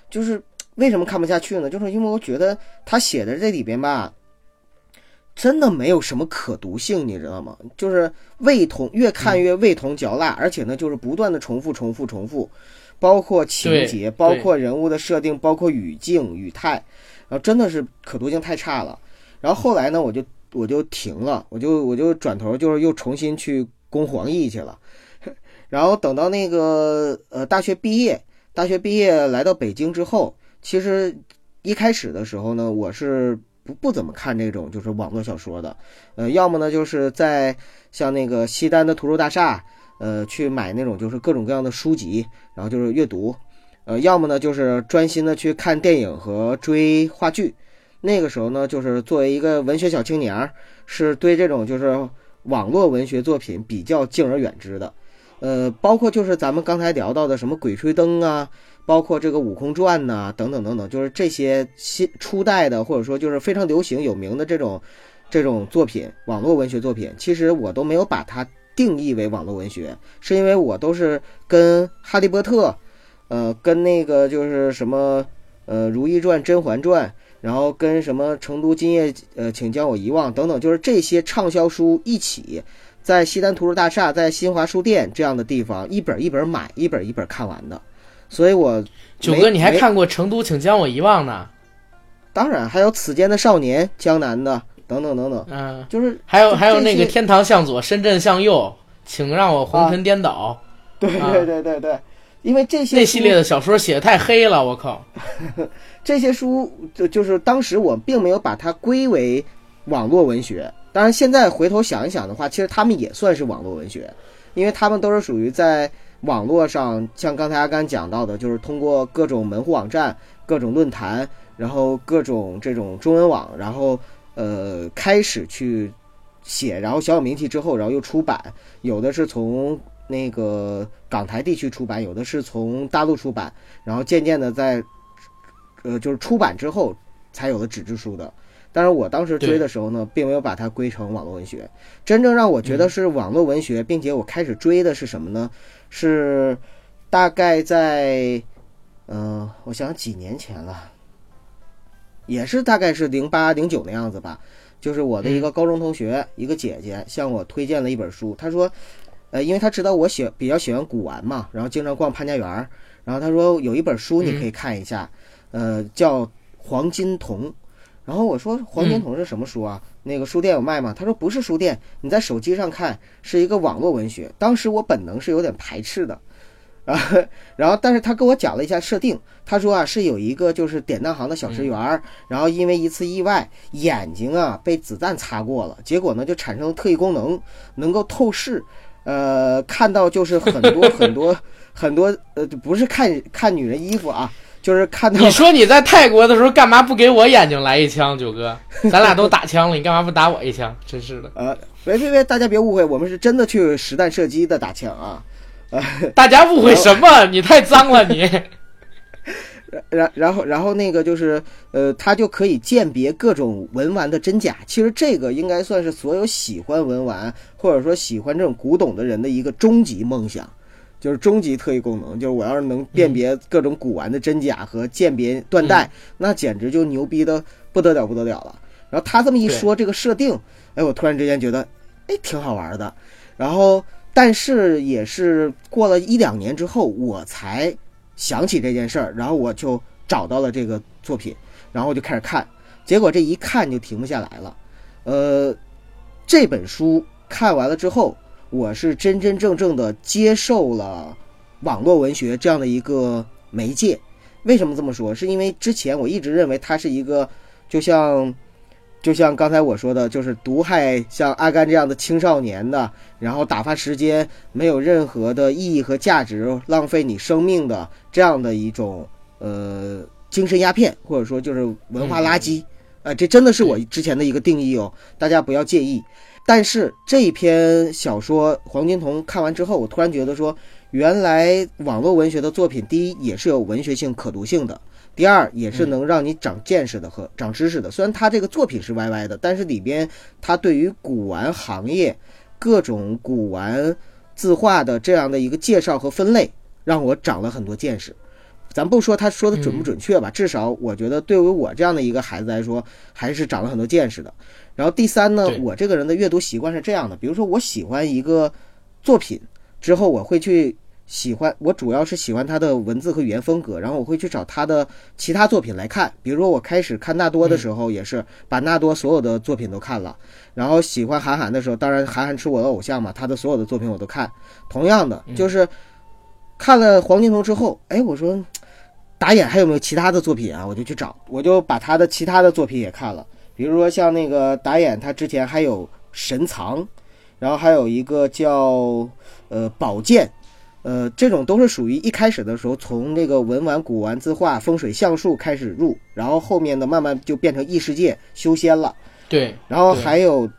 就是为什么看不下去呢？就是因为我觉得他写的这里边吧。真的没有什么可读性，你知道吗？就是越看越味同嚼蜡，而且呢，就是不断的重复，包括情节，包括人物的设定，包括语境、语态，然后真的是可读性太差了。然后后来呢，我就停了，我就转头就是又重新去攻黄奕去了。然后等到那个大学毕业来到北京之后，其实一开始的时候呢，我是。不怎么看这种就是网络小说的，要么呢就是在像那个西单的图书大厦，去买那种就是各种各样的书籍，然后就是阅读，要么呢就是专心的去看电影和追话剧。那个时候呢，就是作为一个文学小青年，是对这种就是网络文学作品比较敬而远之的，包括就是咱们刚才聊到的什么《鬼吹灯》啊。包括这个《悟空传》呐，等等等等，就是这些初代的，或者说就是非常流行有名的这种作品，网络文学作品，其实我都没有把它定义为网络文学，是因为我都是跟《哈利波特》，跟那个就是什么如懿传、甄嬛传，然后跟什么成都今夜请将我遗忘等等，就是这些畅销书一起在西单图书大厦、在新华书店这样的地方一本一本买，一本一本看完的。所以我九哥你还看过成都请将我遗忘呢，当然还有此间的少年、江南的等等等等，嗯，就是还有那个天堂向左深圳向右，请让我红尘颠倒、啊、对对对对对、啊，因为这些那系列的小说写得太黑了，我靠！这些书就是当时我并没有把它归为网络文学，当然现在回头想一想的话，其实他们也算是网络文学，因为他们都是属于在网络上，像刚才阿甘讲到的，就是通过各种门户网站、各种论坛，然后各种这种中文网，然后开始去写，然后小有名气之后，然后又出版，有的是从那个港台地区出版，有的是从大陆出版，然后渐渐的在就是出版之后才有了纸质书的。但是我当时追的时候呢，并没有把它归成网络文学。真正让我觉得是网络文学、并且我开始追的是什么呢？是大概在我想几年前了，也是大概是08、09的样子吧。就是我的一个高中同学、一个姐姐向我推荐了一本书，她说因为他知道我比较喜欢古玩嘛，然后经常逛潘家园，然后他说有一本书你可以看一下，叫黄金瞳。然后我说黄金瞳是什么书啊？那个书店有卖吗？他说不是书店，你在手机上看，是一个网络文学。当时我本能是有点排斥的，然后但是他跟我讲了一下设定，他说啊是有一个就是典当行的小职员，然后因为一次意外眼睛啊被子弹擦过了，结果呢就产生了特异功能，能够透视。看到就是很多很多很多不是看女人衣服啊，就是看到。你说你在泰国的时候干嘛不给我眼睛来一枪，九哥？咱俩都打枪了，你干嘛不打我一枪？真是的。别，大家别误会，我们是真的去实弹射击的打枪啊。大家误会什么？你太脏了你。然后那个就是他就可以鉴别各种文玩的真假。其实这个应该算是所有喜欢文玩或者说喜欢这种古董的人的一个终极梦想，就是终极特异功能，就是我要是能辨别各种古玩的真假和鉴别断代、那简直就牛逼的不得了不得了了。然后他这么一说这个设定，哎，我突然之间觉得哎挺好玩的。然后但是也是过了1、2年之后我才想起这件事儿，然后我就找到了这个作品，然后我就开始看，结果这一看就停不下来了。这本书看完了之后，我是真真正正的接受了网络文学这样的一个媒介。为什么这么说？是因为之前我一直认为它是一个就像刚才我说的，就是毒害像阿甘这样的青少年的，然后打发时间没有任何的意义和价值，浪费你生命的这样的一种精神鸦片，或者说就是文化垃圾。这真的是我之前的一个定义哦，大家不要介意。但是这一篇小说《黄金瞳》看完之后，我突然觉得说，原来网络文学的作品，第一也是有文学性可读性的，第二也是能让你长见识的和长知识的。虽然他这个作品是歪歪的，但是里边他对于古玩行业各种古玩字画的这样的一个介绍和分类让我长了很多见识。咱不说他说的准不准确吧，至少我觉得对于我这样的一个孩子来说还是长了很多见识的。然后第三呢，我这个人的阅读习惯是这样的，比如说我喜欢一个作品之后，我会去喜欢，我主要是喜欢他的文字和语言风格，然后我会去找他的其他作品来看。比如说我开始看纳多的时候，也是把纳多所有的作品都看了，然后喜欢韩寒的时候，当然韩寒是我的偶像嘛，他的所有的作品我都看。同样的，就是看了《黄金瞳》之后，哎，我说打眼还有没有其他的作品啊，我就去找，我就把他的其他的作品也看了。比如说像那个打眼，他之前还有神藏，然后还有一个叫宝剑，这种都是属于一开始的时候从这个文玩、古玩、字画、风水、相术开始入，然后后面的慢慢就变成异世界修仙了。对，然后还有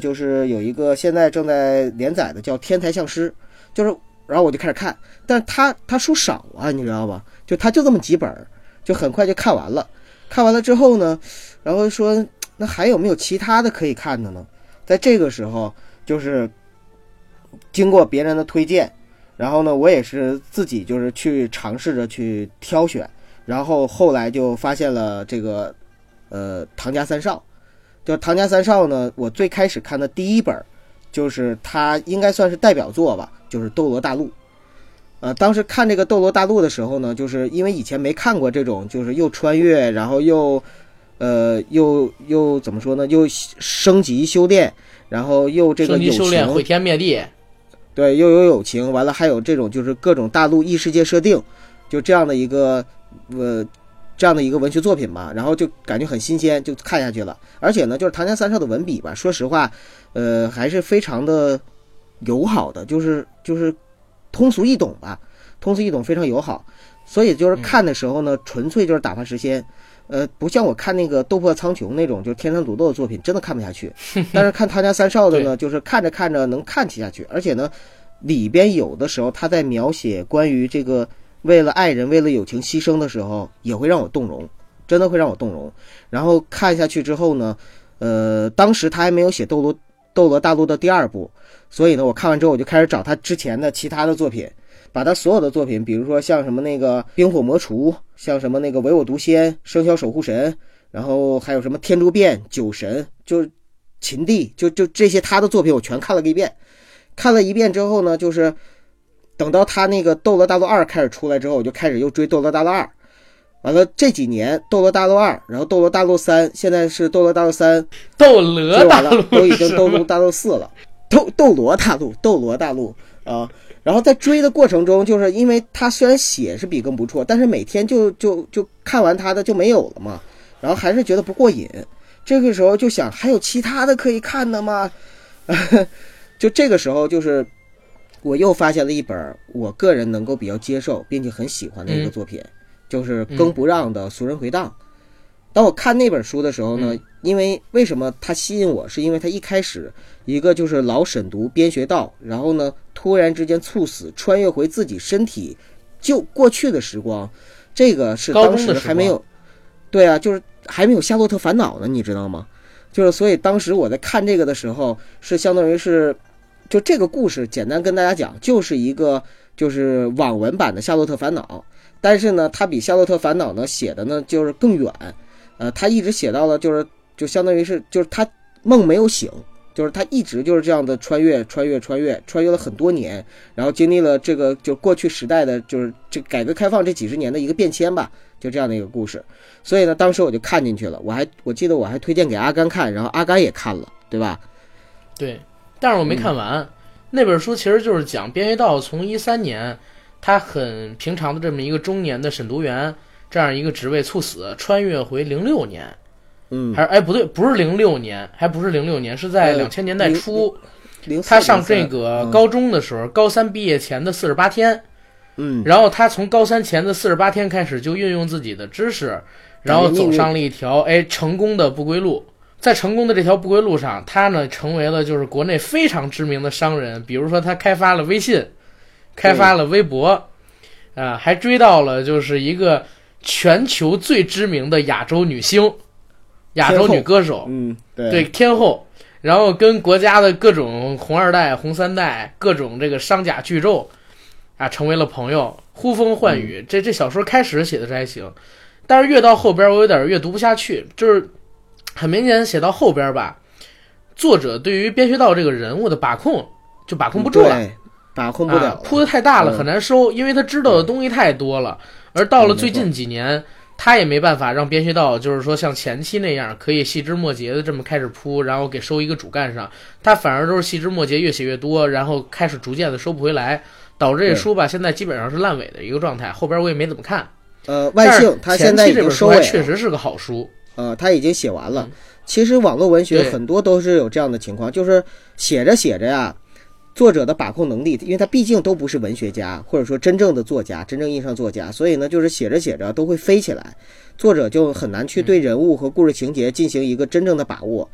就是有一个现在正在连载的叫《天台相师》，就是然后我就开始看，但是他书少啊，你知道吧？就他就这么几本，就很快就看完了。看完了之后呢，然后说那还有没有其他的可以看的呢？在这个时候，就是经过别人的推荐。然后呢我也是自己就是去尝试着去挑选，然后后来就发现了这个唐家三少。就唐家三少呢，我最开始看的第一本就是他应该算是代表作吧，就是《斗罗大陆》。当时看这个《斗罗大陆》的时候呢，就是因为以前没看过这种就是又穿越然后又怎么说呢，又升级修炼，然后又这个友情升级修炼毁天灭地，对，又有友情，完了还有这种就是各种大陆异世界设定，就这样的一个文学作品嘛，然后就感觉很新鲜，就看下去了。而且呢就是唐家三少的文笔吧，说实话还是非常的友好的，就是通俗易懂，非常友好，所以就是看的时候呢纯粹就是打发时间。不像我看那个《斗破苍穹》那种就是天山独斗的作品真的看不下去，但是看唐家三少的呢就是看着看着能看起下去。而且呢里边有的时候他在描写关于这个为了爱人为了友情牺牲的时候也会让我动容，真的会让我动容。然后看下去之后呢当时他还没有写斗罗大陆的第二部，所以呢我看完之后我就开始找他之前的其他的作品，把他所有的作品，比如说像什么那个冰火魔厨，像什么那个唯我独仙、生肖守护神，然后还有什么天诛变、酒神，就秦帝，就这些他的作品我全看了一遍。看了一遍之后呢，就是等到他那个斗罗大陆2开始出来之后，我就开始又追斗罗大陆2。完了这几年斗罗大陆2，然后斗罗大陆3，现在是斗罗大陆3，都已经斗罗大陆4了，斗罗大陆啊。然后在追的过程中，就是因为他虽然写是笔耕不辍，但是每天就看完他的就没有了嘛，然后还是觉得不过瘾。这个时候就想还有其他的可以看的吗？就这个时候就是我又发现了一本我个人能够比较接受并且很喜欢的一个作品。就是更不让的《俗人回荡》。当我看那本书的时候呢，因为为什么它吸引我，是因为它一开始一个就是老沈读边学道，然后呢突然之间猝死穿越回自己身体就过去的时光，这个是当时还没有，对啊，就是还没有《夏洛特烦恼》呢，你知道吗？就是所以当时我在看这个的时候是相当于是，就这个故事简单跟大家讲，就是一个就是网文版的《夏洛特烦恼》。但是呢，他比《夏洛特烦恼》呢写的呢就是更远，他一直写到了就相当于是就是他梦没有醒，就是他一直就是这样的穿越了很多年，然后经历了这个就过去时代的就是这改革开放这几十年的一个变迁吧，就这样的一个故事。所以呢，当时我就看进去了，我记得我还推荐给阿甘看，然后阿甘也看了，对吧？对，但是我没看完。那本书其实就是讲边学道从2013年。他很平常的这么一个中年的审读员这样一个职位猝死穿越回06年，还不是06年，是在2000年代初，他上这个高中的时候，高三毕业前的48天，然后他从高三前的48天开始就运用自己的知识，然后走上了一条成功的不归路。在成功的这条不归路上，他呢成为了就是国内非常知名的商人，比如说他开发了微信，开发了微博，还追到了就是一个全球最知名的亚洲女星，亚洲女歌手，对，天后，然后跟国家的各种红二代、红三代、各种这个商贾巨胄啊，成为了朋友，呼风唤雨。这小说开始写的还行，但是越到后边我有点阅读不下去，就是很明显写到后边吧，作者对于边学道这个人物的把控不住了。把控不了，铺的太大了，很难收，因为他知道的东西太多了。而到了最近几年，他也没办法让边学道就是说像前期那样可以细枝末节的这么开始铺，然后给收一个主干上，他反而都是细枝末节越写越多，然后开始逐渐的收不回来，导致这书吧现在基本上是烂尾的一个状态。后边我也没怎么看。万幸他现在已经收尾了，确实是个好书。他已经写完了。其实网络文学很多都是有这样的情况，就是写着写着呀。作者的把控能力，因为他毕竟都不是文学家，或者说真正的作家，真正意义上作家，所以呢就是写着写着都会飞起来，作者就很难去对人物和故事情节进行一个真正的把握。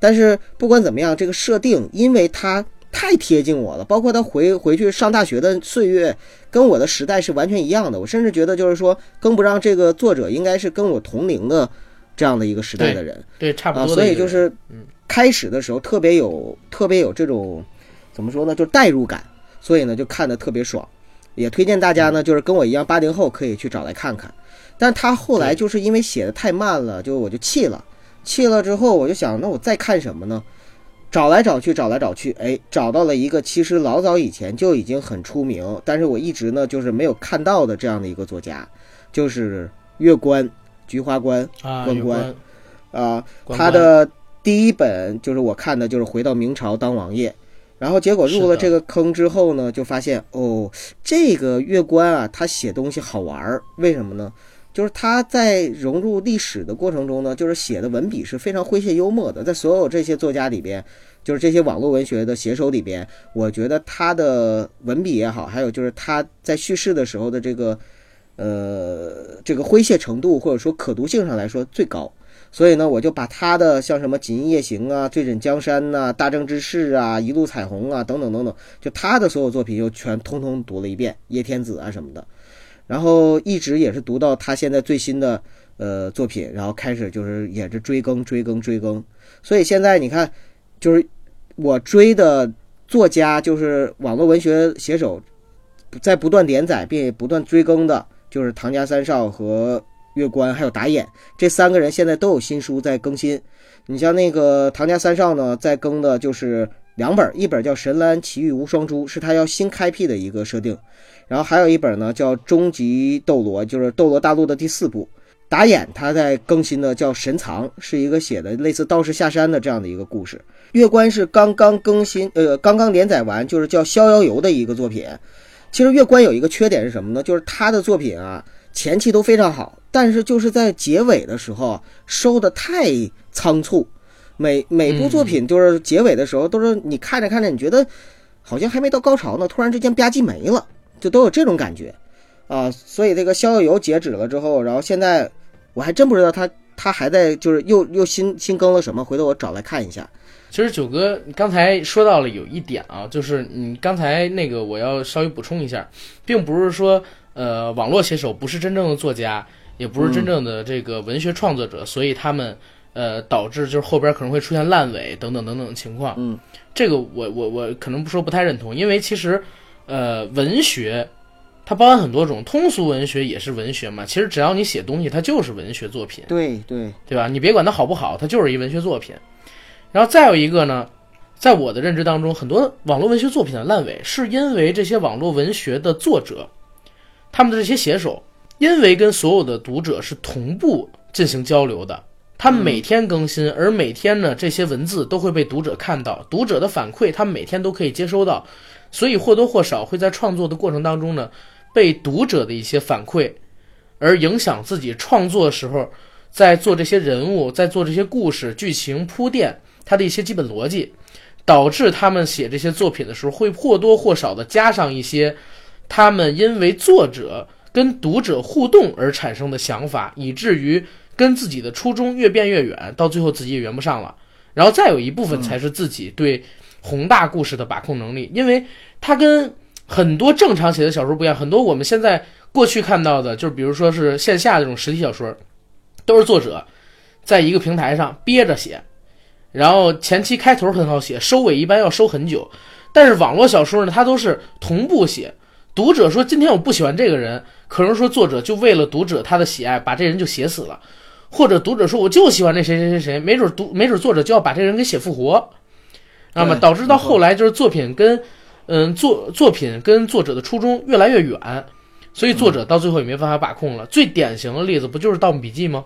但是不管怎么样，这个设定因为它太贴近我了，包括他回去上大学的岁月跟我的时代是完全一样的，我甚至觉得就是说更不让这个作者应该是跟我同龄的这样的一个时代的人， 对，差不多的。所以就是开始的时候特别有这种怎么说呢，就是代入感。所以呢就看得特别爽，也推荐大家呢就是跟我一样80后可以去找来看看。但他后来就是因为写的太慢了，我就气了之后，我就想那我再看什么呢，找来找去，哎，找到了一个其实老早以前就已经很出名，但是我一直呢就是没有看到的这样的一个作家，就是月关菊花关关关啊，他的第一本就是我看的就是《回到明朝当王爷》，然后结果入了这个坑之后呢，就发现哦，这个月关啊，他写东西好玩，为什么呢？就是他在融入历史的过程中呢，就是写的文笔是非常诙谐幽默的，在所有这些作家里边，就是这些网络文学的写手里边，我觉得他的文笔也好，还有就是他在叙事的时候的这个诙谐程度或者说可读性上来说最高。所以呢我就把他的像什么《锦衣夜行》啊、《醉枕江山》啊、《大正之士》啊、《一路彩虹》啊等等等等，就他的所有作品又全通读了一遍，《叶天子》啊什么的。然后一直也是读到他现在最新的作品，然后开始就是也是追更。所以现在你看，就是我追的作家，就是网络文学写手在不断连载并不断追更的，就是唐家三少和月关还有打眼这三个人，现在都有新书在更新。你像那个唐家三少呢，在更的就是两本，一本叫《神兰奇遇无双珠》，是他要新开辟的一个设定，然后还有一本呢叫《终极斗罗》，就是斗罗大陆的第4部。打眼他在更新的叫《神藏》，是一个写的类似道士下山的这样的一个故事。月关是刚刚连载完，就是叫《逍遥游》的一个作品。其实月关有一个缺点是什么呢？就是他的作品啊前期都非常好，但是就是在结尾的时候收的太仓促，每部作品就是结尾的时候都是你看着看着你觉得好像还没到高潮呢，突然之间吧唧没了，就都有这种感觉啊。所以这个逍遥游截止了之后，然后现在我还真不知道他还在就是又新更了什么，回头我找来看一下。其实九哥刚才说到了有一点啊，就是你刚才那个我要稍微补充一下，并不是说网络写手不是真正的作家，也不是真正的这个文学创作者，所以他们导致就是后边可能会出现烂尾等等等等情况。这个我可能不太认同，因为其实文学它包含很多种，通俗文学也是文学嘛，其实只要你写东西它就是文学作品。对吧，你别管它好不好，它就是一文学作品。然后再有一个呢，在我的认知当中，很多网络文学作品的烂尾是因为这些网络文学的作者他们的这些写手，因为跟所有的读者是同步进行交流的，他们每天更新，而每天呢这些文字都会被读者看到，读者的反馈他们每天都可以接收到，所以或多或少会在创作的过程当中呢被读者的一些反馈而影响自己创作的时候在做这些人物，在做这些故事剧情铺垫他的一些基本逻辑，导致他们写这些作品的时候会或多或少的加上一些他们因为作者跟读者互动而产生的想法，以至于跟自己的初衷越变越远，到最后自己也圆不上了。然后再有一部分才是自己对宏大故事的把控能力，因为它跟很多正常写的小说不一样，很多我们现在过去看到的，就是比如说是线下这种实体小说，都是作者在一个平台上憋着写，然后前期开头很好写，收尾一般要收很久。但是网络小说呢，它都是同步写，读者说今天我不喜欢这个人，可能说作者就为了读者他的喜爱把这人就写死了，或者读者说我就喜欢这谁谁谁谁，没准作者就要把这人给写复活。那么导致到后来就是作品跟作者的初衷越来越远，所以作者到最后也没办法把控了。最典型的例子不就是《盗墓笔记》吗？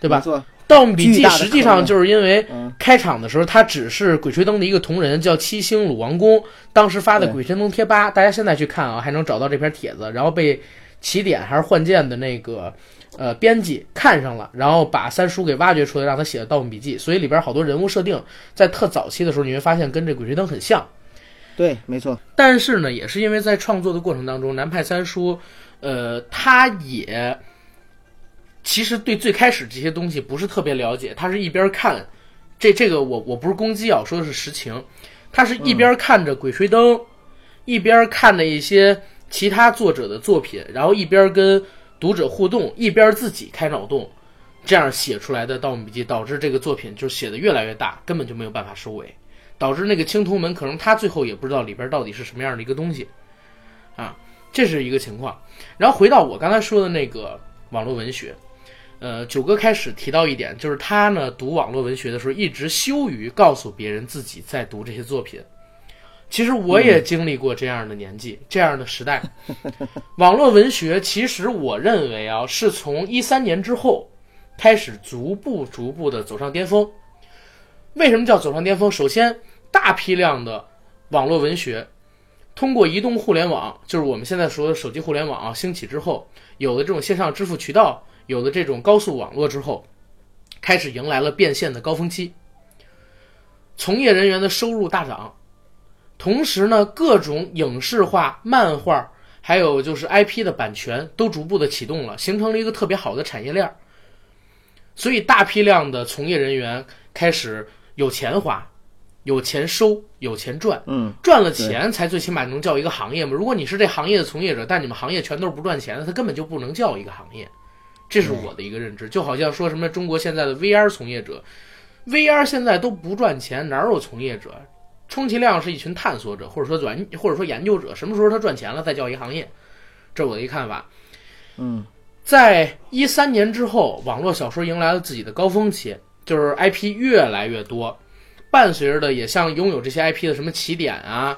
对吧？《盗墓笔记》实际上就是因为开场的时候它只是鬼吹灯的一个同人叫七星鲁王公，当时发的鬼吹灯贴吧，大家现在去看啊还能找到这篇帖子，然后被起点还是幻剑的那个编辑看上了，然后把三叔给挖掘出来，让他写的《盗墓笔记》，所以里边好多人物设定在特早期的时候你会发现跟这鬼吹灯很像。对，没错。但是呢也是因为在创作的过程当中，南派三叔他也其实对最开始这些东西不是特别了解，他是一边看这个我不是攻击啊，我说的是实情，他是一边看着鬼吹灯，一边看着一些其他作者的作品，然后一边跟读者互动，一边自己开脑洞，这样写出来的《盗墓笔记》导致这个作品就写得越来越大，根本就没有办法收尾，导致那个青铜门可能他最后也不知道里边到底是什么样的一个东西啊，这是一个情况。然后回到我刚才说的那个网络文学，九哥开始提到一点，就是他呢读网络文学的时候一直羞于告诉别人自己在读这些作品。其实我也经历过这样的年纪，这样的时代。网络文学其实我认为啊，是从13年之后开始逐步的走上巅峰。为什么叫走上巅峰？首先，大批量的网络文学通过移动互联网，就是我们现在说的手机互联网啊，兴起之后，有的这种线上支付渠道，有的这种高速网络之后，开始迎来了变现的高峰期，从业人员的收入大涨，同时呢，各种影视化、漫画，还有就是 IP 的版权都逐步的启动了，形成了一个特别好的产业链。所以大批量的从业人员开始有钱花，有钱收，有钱赚，赚了钱才最起码能叫一个行业嘛。如果你是这行业的从业者，但你们行业全都是不赚钱的，它根本就不能叫一个行业。这是我的一个认知，就好像说什么中国现在的 VR 从业者 ，VR 现在都不赚钱，哪有从业者？充其量是一群探索者，或者说研究者。什么时候他赚钱了，再叫一行业？这是我的一看法。在13年之后，网络小说迎来了自己的高峰期，就是 IP 越来越多，伴随着的也像拥有这些 IP 的什么起点啊，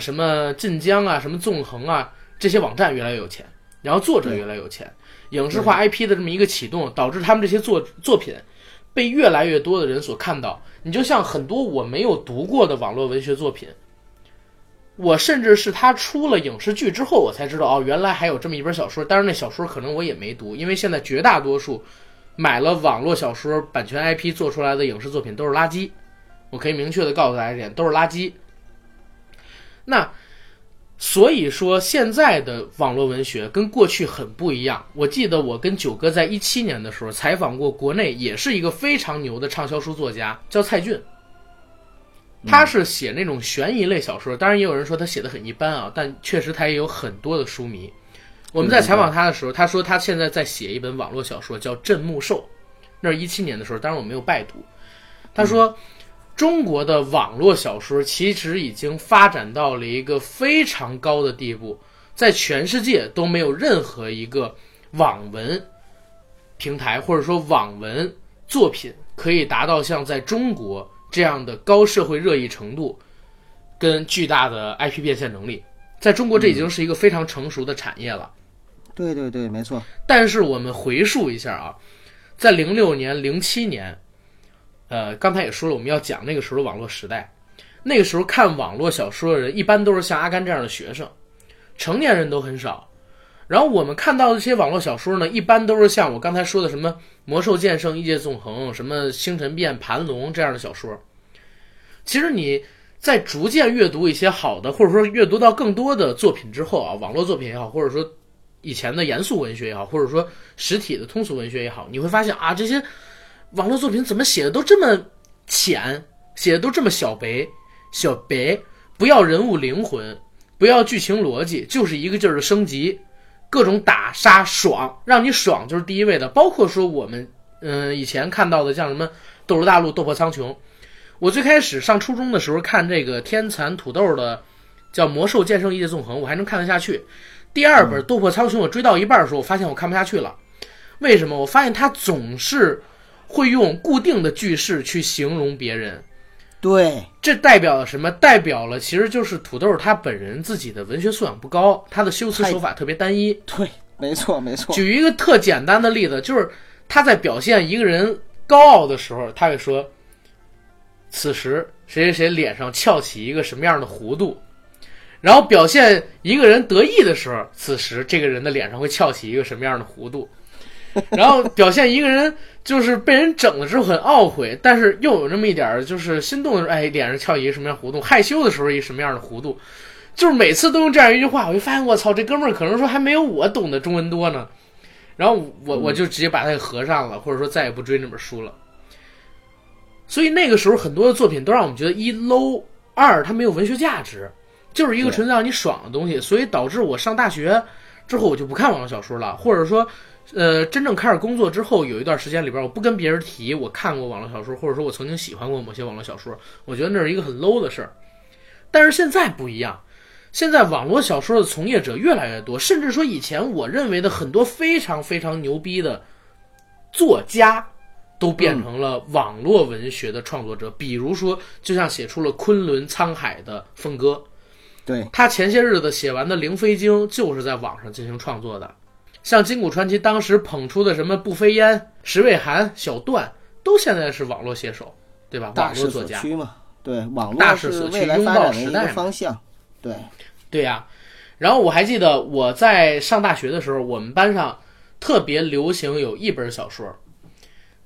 什么晋江啊，什么纵横啊，这些网站越来越有钱，然后作者越来越有钱。影视化 IP 的这么一个启动，导致他们这些作品被越来越多的人所看到。你就像很多我没有读过的网络文学作品，我甚至是他出了影视剧之后我才知道，哦，原来还有这么一本小说。当然那小说可能我也没读，因为现在绝大多数买了网络小说版权 IP 做出来的影视作品都是垃圾，我可以明确的告诉大家一点，都是垃圾。那所以说现在的网络文学跟过去很不一样。我记得我跟九哥在17年的时候采访过国内也是一个非常牛的畅销书作家，叫蔡骏。他是写那种悬疑类小说，当然也有人说他写的很一般啊，但确实他也有很多的书迷。我们在采访他的时候，他说他现在在写一本网络小说叫《镇木兽》，那是17年的时候，当然我没有拜读。他说中国的网络小说其实已经发展到了一个非常高的地步，在全世界都没有任何一个网文平台或者说网文作品可以达到像在中国这样的高社会热议程度跟巨大的 IP 变现能力。在中国这已经是一个非常成熟的产业了。对对对，没错。但是我们回溯一下啊，在06年07年刚才也说了，我们要讲那个时候的网络时代。那个时候看网络小说的人一般都是像阿甘这样的学生，成年人都很少。然后我们看到的这些网络小说呢，一般都是像我刚才说的什么《魔兽剑圣》《异界纵横》什么《星辰变》《盘龙》这样的小说。其实你在逐渐阅读一些好的，或者说阅读到更多的作品之后啊，网络作品也好，或者说以前的严肃文学也好，或者说实体的通俗文学也好，你会发现啊，这些网络作品怎么写的都这么浅，写的都这么小白，不要人物灵魂，不要剧情逻辑，就是一个劲儿的升级，各种打杀爽，让你爽就是第一位的。包括说我们以前看到的像什么《斗罗大陆》《斗破苍穹》，我最开始上初中的时候看这个天蚕土豆的叫《魔兽剑圣异界纵横》，我还能看得下去。第二本《斗破苍穹》我追到一半的时候，我发现我看不下去了。为什么？我发现它总是会用固定的句式去形容别人。对，这代表了什么？代表了其实就是土豆他本人自己的文学素养不高，他的修辞手法特别单一。对，没错没错。举一个特简单的例子，就是他在表现一个人高傲的时候，他会说此时谁谁谁脸上翘起一个什么样的弧度，然后表现一个人得意的时候，此时这个人的脸上会翘起一个什么样的弧度然后表现一个人就是被人整的时候很懊悔，但是又有那么一点就是心动的时候，哎，脸上翘一个什么样的弧度，害羞的时候一什么样的弧度，就是每次都用这样一句话，我就发现我操，这哥们儿可能说还没有我懂得中文多呢。然后我就直接把它给合上了，或者说再也不追那本书了。所以那个时候很多的作品都让我们觉得一 low， 二它没有文学价值，就是一个纯粹让你爽的东西。所以导致我上大学之后我就不看网络小说了，或者说真正开始工作之后有一段时间里边，我不跟别人提我看过网络小说，或者说我曾经喜欢过某些网络小说，我觉得那是一个很 low 的事儿。但是现在不一样，现在网络小说的从业者越来越多，甚至说以前我认为的很多非常非常牛逼的作家都变成了网络文学的创作者，比如说就像写出了昆仑沧海的峰哥，对，他前些日子写完的《灵飞经》就是在网上进行创作的，像金谷传奇当时捧出的什么步飞烟、石卫寒、小段，都现在是网络写手，对吧？网络作家大势所趋嘛，对，网络是未来发展的一个方向，对，对呀。然后我还记得我在上大学的时候，我们班上特别流行有一本小说，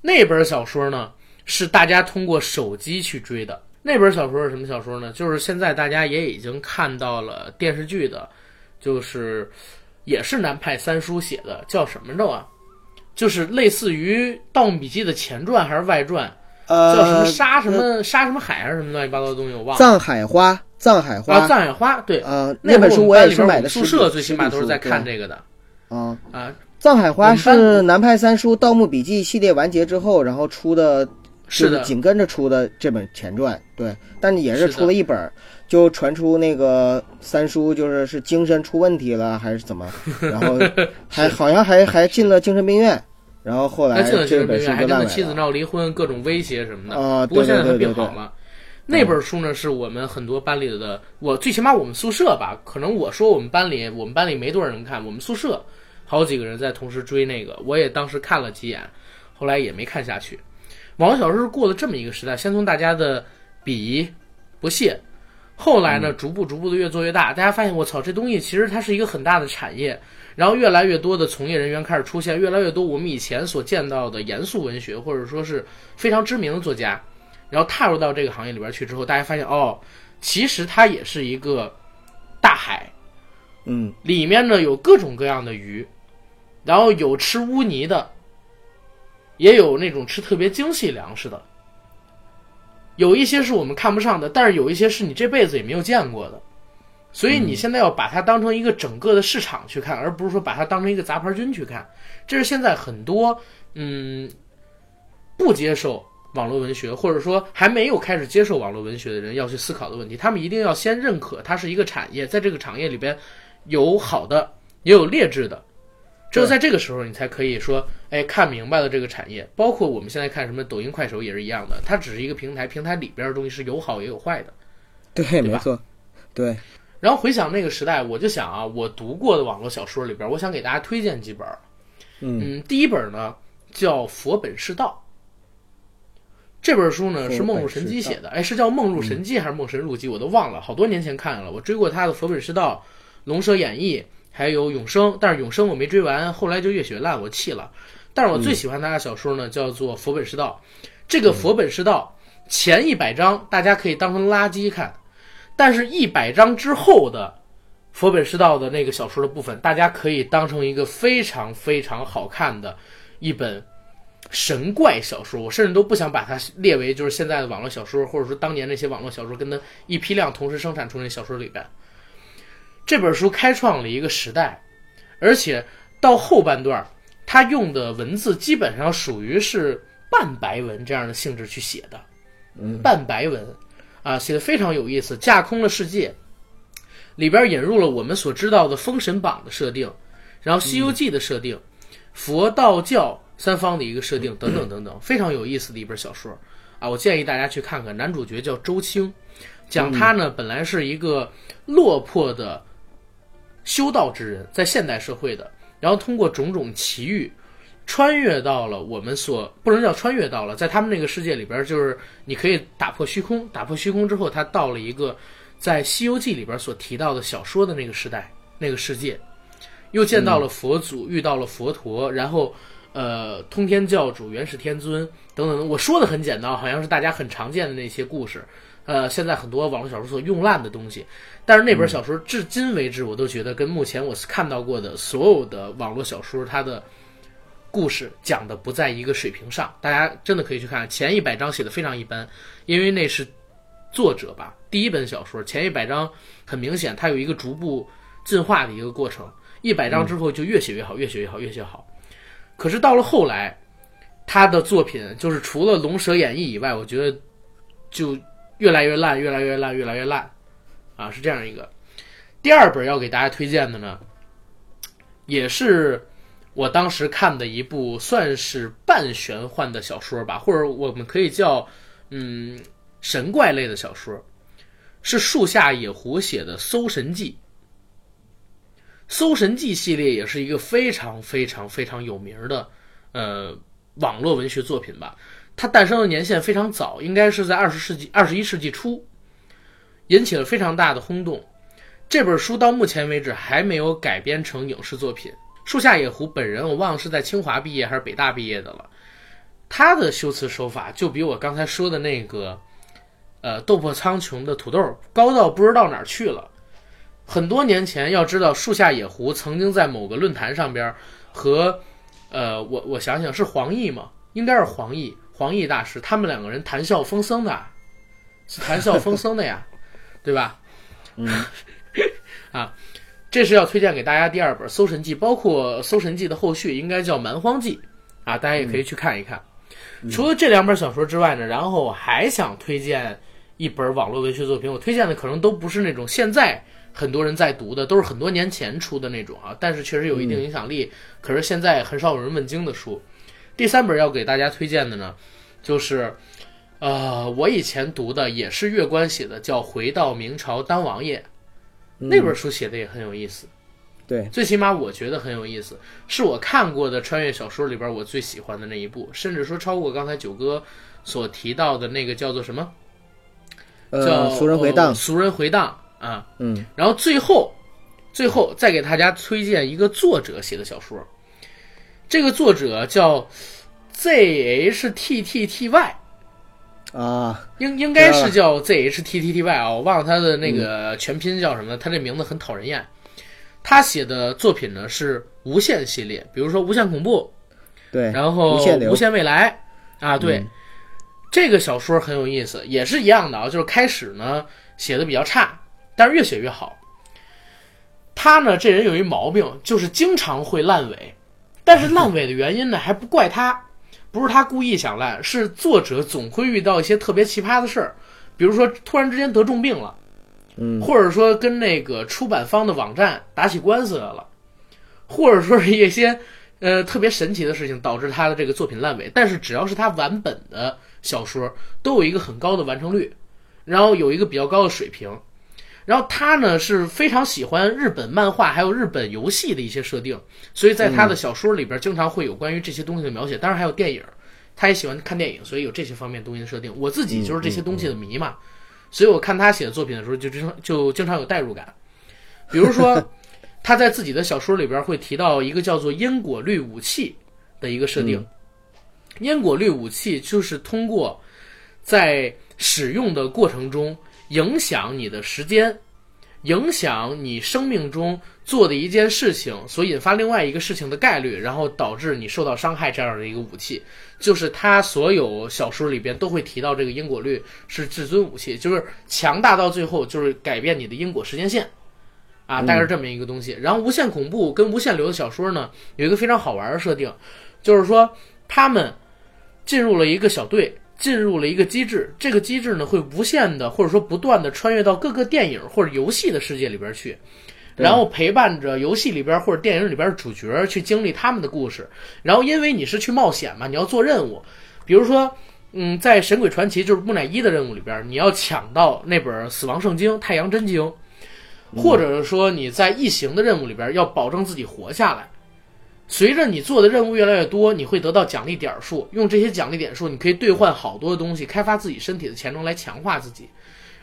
那本小说呢是大家通过手机去追的。那本小说是什么小说呢？就是现在大家也已经看到了电视剧的，就是。也是南派三叔写的，叫什么着啊？就是类似于《盗墓笔记》的前传还是外传？叫什么沙什么沙什么海还是什么乱七八糟的东西，我忘了。藏海花，藏海花，啊，藏海花，对，那本书我也是买的，宿舍最起码都是在看这个的。啊啊，藏海花是南派三叔《盗墓笔记》系列完结之后，然后出的，是的，紧跟着出的这本前传，对，但也是出了一本。就传出那个三叔就是精神出问题了还是怎么，然后还好像还进了精神病院，然后后来这本书就烂尾了，还跟他妻子闹离婚，各种威胁什么的。不过现在他病好了。那本书呢是我们很多班里的，我最起码我们宿舍吧，可能我说我们班里没多少人看，我们宿舍好几个人在同时追那个，我也当时看了几眼，后来也没看下去。网络小说是过了这么一个时代，先从大家的鄙夷不屑。后来呢，逐步的越做越大，大家发现我操，这东西其实它是一个很大的产业，然后越来越多的从业人员开始出现，越来越多我们以前所见到的严肃文学或者说是非常知名的作家，然后踏入到这个行业里边去之后，大家发现哦，其实它也是一个大海，里面呢有各种各样的鱼，然后有吃污泥的，也有那种吃特别精细粮食的。有一些是我们看不上的，但是有一些是你这辈子也没有见过的，所以你现在要把它当成一个整个的市场去看，而不是说把它当成一个杂牌军去看。这是现在很多不接受网络文学或者说还没有开始接受网络文学的人要去思考的问题。他们一定要先认可它是一个产业，在这个产业里边有好的也有劣质的，只有在这个时候你才可以说看明白了这个产业。包括我们现在看什么抖音快手也是一样的，它只是一个平台，平台里边的东西是有好也有坏的， 对吧？没错，对。然后回想那个时代，我就想啊，我读过的网络小说里边，我想给大家推荐几本。第一本呢叫《佛本是道》，这本书呢是梦入神姬写的，是叫《梦入神姬》还是《梦神入姬》我都忘了，好多年前看了。我追过他的《佛本是道》、《龙蛇演义》还有《永生》，但是《永生》我没追完，后来就越写烂，我气了。但是我最喜欢他的小说呢，叫做《佛本是道》。这个《佛本是道》前100章大家可以当成垃圾看，但是100章之后的《佛本是道》的那个小说的部分，大家可以当成一个非常非常好看的一本神怪小说。我甚至都不想把它列为就是现在的网络小说，或者说当年那些网络小说跟它一批量同时生产出那小说里边。这本书开创了一个时代，而且到后半段他用的文字基本上属于是半白文这样的性质去写的，半白文啊，写得非常有意思，架空了世界，里边引入了我们所知道的封神榜的设定，然后西游记的设定，佛道教三方的一个设定等等等等，非常有意思的一本小说啊，我建议大家去看看。男主角叫周青，讲他呢本来是一个落魄的修道之人，在现代社会的，然后通过种种奇遇穿越到了我们所不能叫穿越到了，在他们那个世界里边就是你可以打破虚空，打破虚空之后他到了一个在西游记里边所提到的小说的那个时代，那个世界，又见到了佛祖，遇到了佛陀，然后通天教主、元始天尊等等。我说的很简单，好像是大家很常见的那些故事，现在很多网络小说所用烂的东西，但是那本小说至今为止，我都觉得跟目前我看到过的所有的网络小说，它的故事讲的不在一个水平上。大家真的可以去看，前100章写的非常一般，因为那是作者吧，第一本小说，前100章很明显它有一个逐步进化的一个过程， 100章之后就越写越好，越写越好，越写越好。可是到了后来，他的作品就是除了《龙蛇演义》以外，我觉得就越来越烂，越来越烂，越来越烂，啊，是这样一个。第二本要给大家推荐的呢，也是我当时看的一部算是半玄幻的小说吧，或者我们可以叫神怪类的小说，是树下野狐写的《搜神记》。《搜神记》系列也是一个非常非常非常有名的网络文学作品吧。它诞生的年限非常早，应该是在21世纪初，引起了非常大的轰动。这本书到目前为止还没有改编成影视作品。树下野狐本人我忘了是在清华毕业还是北大毕业的了，他的修辞手法就比我刚才说的那个斗破苍穹的土豆高到不知道哪儿去了。很多年前，要知道树下野狐曾经在某个论坛上边和我想想是黄奕吗？应该是黄奕大师，他们两个人谈笑风生的，是谈笑风生的呀，对吧？啊，这是要推荐给大家第二本《搜神记》，包括《搜神记》的后续应该叫《蛮荒记》啊，大家也可以去看一看。除了这两本小说之外呢，然后我还想推荐一本网络文学作品，我推荐的可能都不是那种现在很多人在读的，都是很多年前出的那种啊，但是确实有一定影响力，可是现在很少有人问津的书。第三本要给大家推荐的呢，就是我以前读的也是月关写的，叫《回到明朝当王爷》，那本书写的也很有意思。对，最起码我觉得很有意思，是我看过的穿越小说里边我最喜欢的那一部，甚至说超过刚才九哥所提到的那个叫做什么，叫《俗人回荡》。俗人回荡啊，然后最后再给大家推荐一个作者写的小说，这个作者叫 ZHTTTY 啊，应该是叫 ZHTTTY 啊，我忘了他的那个全拼叫什么，他这名字很讨人厌。他写的作品呢是无限系列，比如说无限恐怖，对，然后无限未来啊，对，这个小说很有意思，也是一样的啊，就是开始呢写的比较差，但是越写越好。他呢这人有一毛病，就是经常会烂尾，但是烂尾的原因呢还不怪他，不是他故意想烂，是作者总会遇到一些特别奇葩的事儿，比如说突然之间得重病了。或者说跟那个出版方的网站打起官司来了，或者说是一些特别神奇的事情导致他的这个作品烂尾。但是只要是他完本的小说都有一个很高的完成率，然后有一个比较高的水平。然后他呢是非常喜欢日本漫画还有日本游戏的一些设定，所以在他的小说里边经常会有关于这些东西的描写，当然还有电影，他也喜欢看电影，所以有这些方面东西的设定。我自己就是这些东西的迷嘛，所以我看他写的作品的时候就经常有代入感。比如说他在自己的小说里边会提到一个叫做因果律武器的一个设定，因果律武器就是通过在使用的过程中影响你的时间，影响你生命中做的一件事情所引发另外一个事情的概率，然后导致你受到伤害，这样的一个武器。就是他所有小说里边都会提到这个因果律是至尊武器，就是强大到最后就是改变你的因果时间线啊，大概是这么一个东西。然后无限恐怖跟无限流的小说呢有一个非常好玩的设定，就是说他们进入了一个小队，进入了一个机制，这个机制呢会无限的或者说不断的穿越到各个电影或者游戏的世界里边去，然后陪伴着游戏里边或者电影里边的主角去经历他们的故事。然后因为你是去冒险嘛，你要做任务，比如说在《神鬼传奇》就是木乃伊的任务里边，你要抢到那本死亡圣经太阳真经，或者说你在异形的任务里边要保证自己活下来。随着你做的任务越来越多，你会得到奖励点数，用这些奖励点数你可以兑换好多的东西，开发自己身体的潜能来强化自己。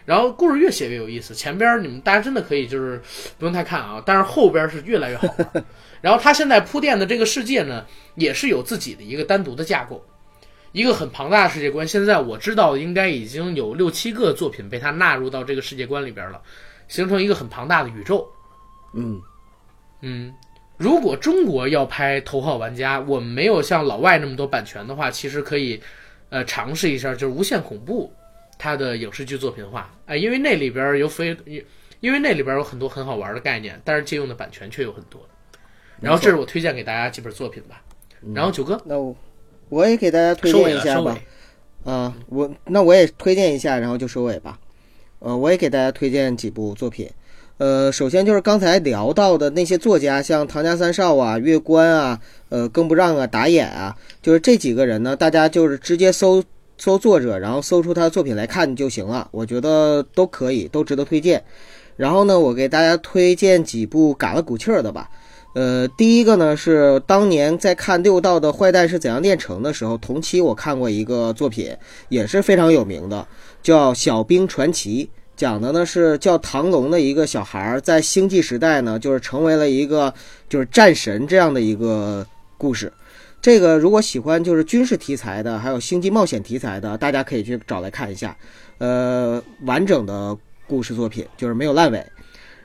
然后故事越写越有意思，前边你们大家真的可以就是不用太看啊，但是后边是越来越好玩。然后他现在铺垫的这个世界呢也是有自己的一个单独的架构，一个很庞大的世界观。现在我知道应该已经有6-7个作品被他纳入到这个世界观里边了，形成一个很庞大的宇宙。如果中国要拍头号玩家，我们没有像老外那么多版权的话，其实可以尝试一下就是无限恐怖它的影视剧作品化，因为那里边有很多很好玩的概念，但是借用的版权却有很多。然后这是我推荐给大家几本作品吧。然后九哥，那我也给大家推荐一下吧。我也推荐一下，然后就收尾吧。我也给大家推荐几部作品。首先就是刚才聊到的那些作家，像唐家三少啊、月关啊、更不让啊、打眼啊，就是这几个人呢，大家就是直接搜作者，然后搜出他的作品来看就行了。我觉得都可以，都值得推荐。然后呢，我给大家推荐几部嘎了骨气儿的吧。第一个呢是当年在看六道的《坏蛋是怎样炼成》的时候，同期我看过一个作品，也是非常有名的，叫《小兵传奇》。讲的呢是叫唐龙的一个小孩，在星际时代呢，就是成为了一个就是战神这样的一个故事。这个如果喜欢就是军事题材的，还有星际冒险题材的，大家可以去找来看一下。完整的故事作品，就是没有烂尾。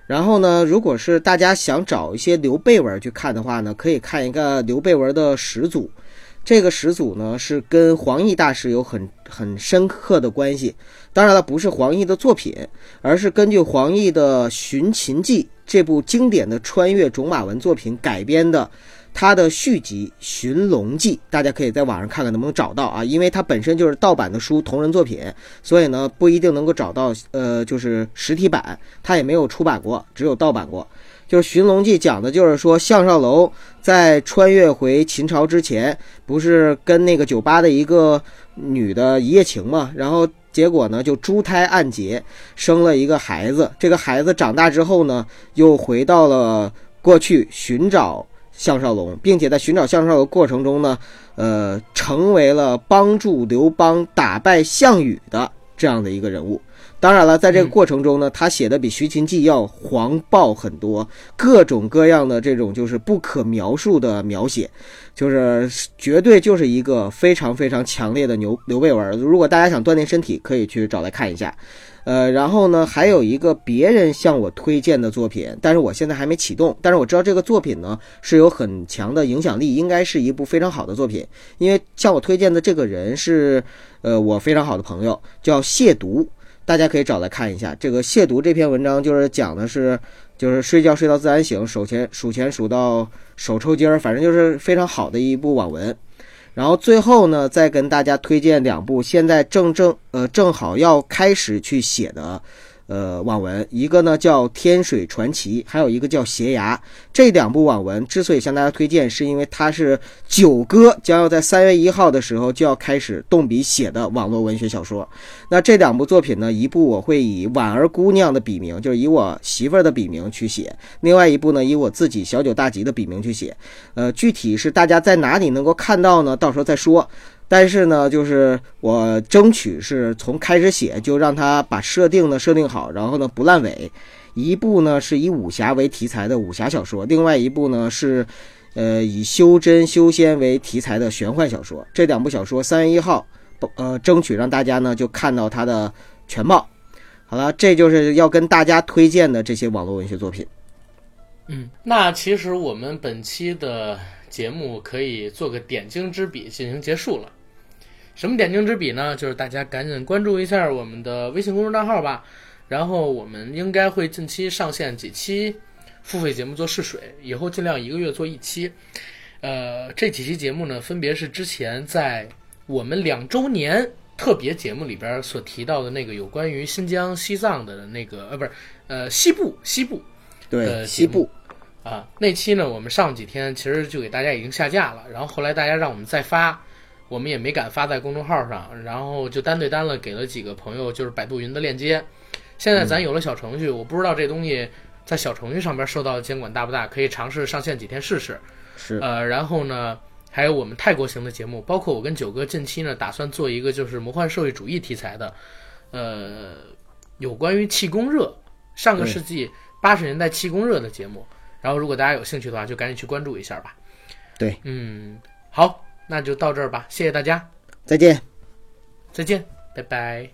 然后呢，如果是大家想找一些刘备文去看的话呢，可以看一个刘备文的始祖。这个始祖呢是跟黄易大师有很深刻的关系，当然了不是黄易的作品，而是根据黄易的《寻秦记》这部经典的穿越种马文作品改编的他的续集《寻龙记》，大家可以在网上看看能不能找到啊，因为它本身就是盗版的书，同人作品，所以呢不一定能够找到就是实体版，它也没有出版过，只有盗版过。就是《寻龙记》讲的就是说项少龙在穿越回秦朝之前，不是跟那个酒吧的一个女的一夜情嘛，然后结果呢就珠胎暗结，生了一个孩子，这个孩子长大之后呢又回到了过去寻找项少龙，并且在寻找项少龙的过程中呢成为了帮助刘邦打败项羽的这样的一个人物。当然了，在这个过程中呢，他写的比《寻秦记》要黄暴很多，各种各样的这种就是不可描述的描写，就是绝对就是一个非常非常强烈的刘备文。如果大家想锻炼身体，可以去找来看一下。然后呢，还有一个别人向我推荐的作品，但是我现在还没启动，但是我知道这个作品呢是有很强的影响力，应该是一部非常好的作品，因为向我推荐的这个人是我非常好的朋友，叫谢毒。大家可以找来看一下这个亵渎这篇文章，就是讲的是就是睡觉睡到自然醒，数钱数到手抽筋儿，反正就是非常好的一部网文。然后最后呢，再跟大家推荐两部现在正好要开始去写的网文，一个呢叫《天水传奇》，还有一个叫《斜崖》。这两部网文之所以向大家推荐，是因为它是九哥将要在3月1号的时候就要开始动笔写的网络文学小说。那这两部作品呢，一部我会以婉儿姑娘的笔名，就是以我媳妇儿的笔名去写，另外一部呢以我自己小九大吉的笔名去写。具体是大家在哪里能够看到呢，到时候再说。但是呢，就是我争取是从开始写就让他把设定好，然后呢不烂尾。一部呢是以武侠为题材的武侠小说，另外一部呢是以修真修仙为题材的玄幻小说。这两部小说3月1号争取让大家呢就看到它的全貌。好了，这就是要跟大家推荐的这些网络文学作品。那其实我们本期的节目可以做个点睛之笔进行结束了。什么点睛之笔呢？就是大家赶紧关注一下我们的微信公众账号吧，然后我们应该会近期上线几期付费节目做试水，以后尽量一个月做一期。这几期节目呢，分别是之前在我们2周年特别节目里边所提到的那个有关于新疆西藏的那个西部对西部啊，那期呢我们上几天其实就给大家已经下架了，然后后来大家让我们再发，我们也没敢发在公众号上，然后就单对单了给了几个朋友，就是百度云的链接。现在咱有了小程序，我不知道这东西在小程序上边受到监管大不大，可以尝试上线几天试试。是然后呢还有我们泰国型的节目，包括我跟九哥近期呢打算做一个就是魔幻社会主义题材的有关于气功热，上个世纪80年代气功热的节目，然后如果大家有兴趣的话就赶紧去关注一下吧。对，好，那就到这儿吧，谢谢大家，再见，拜拜。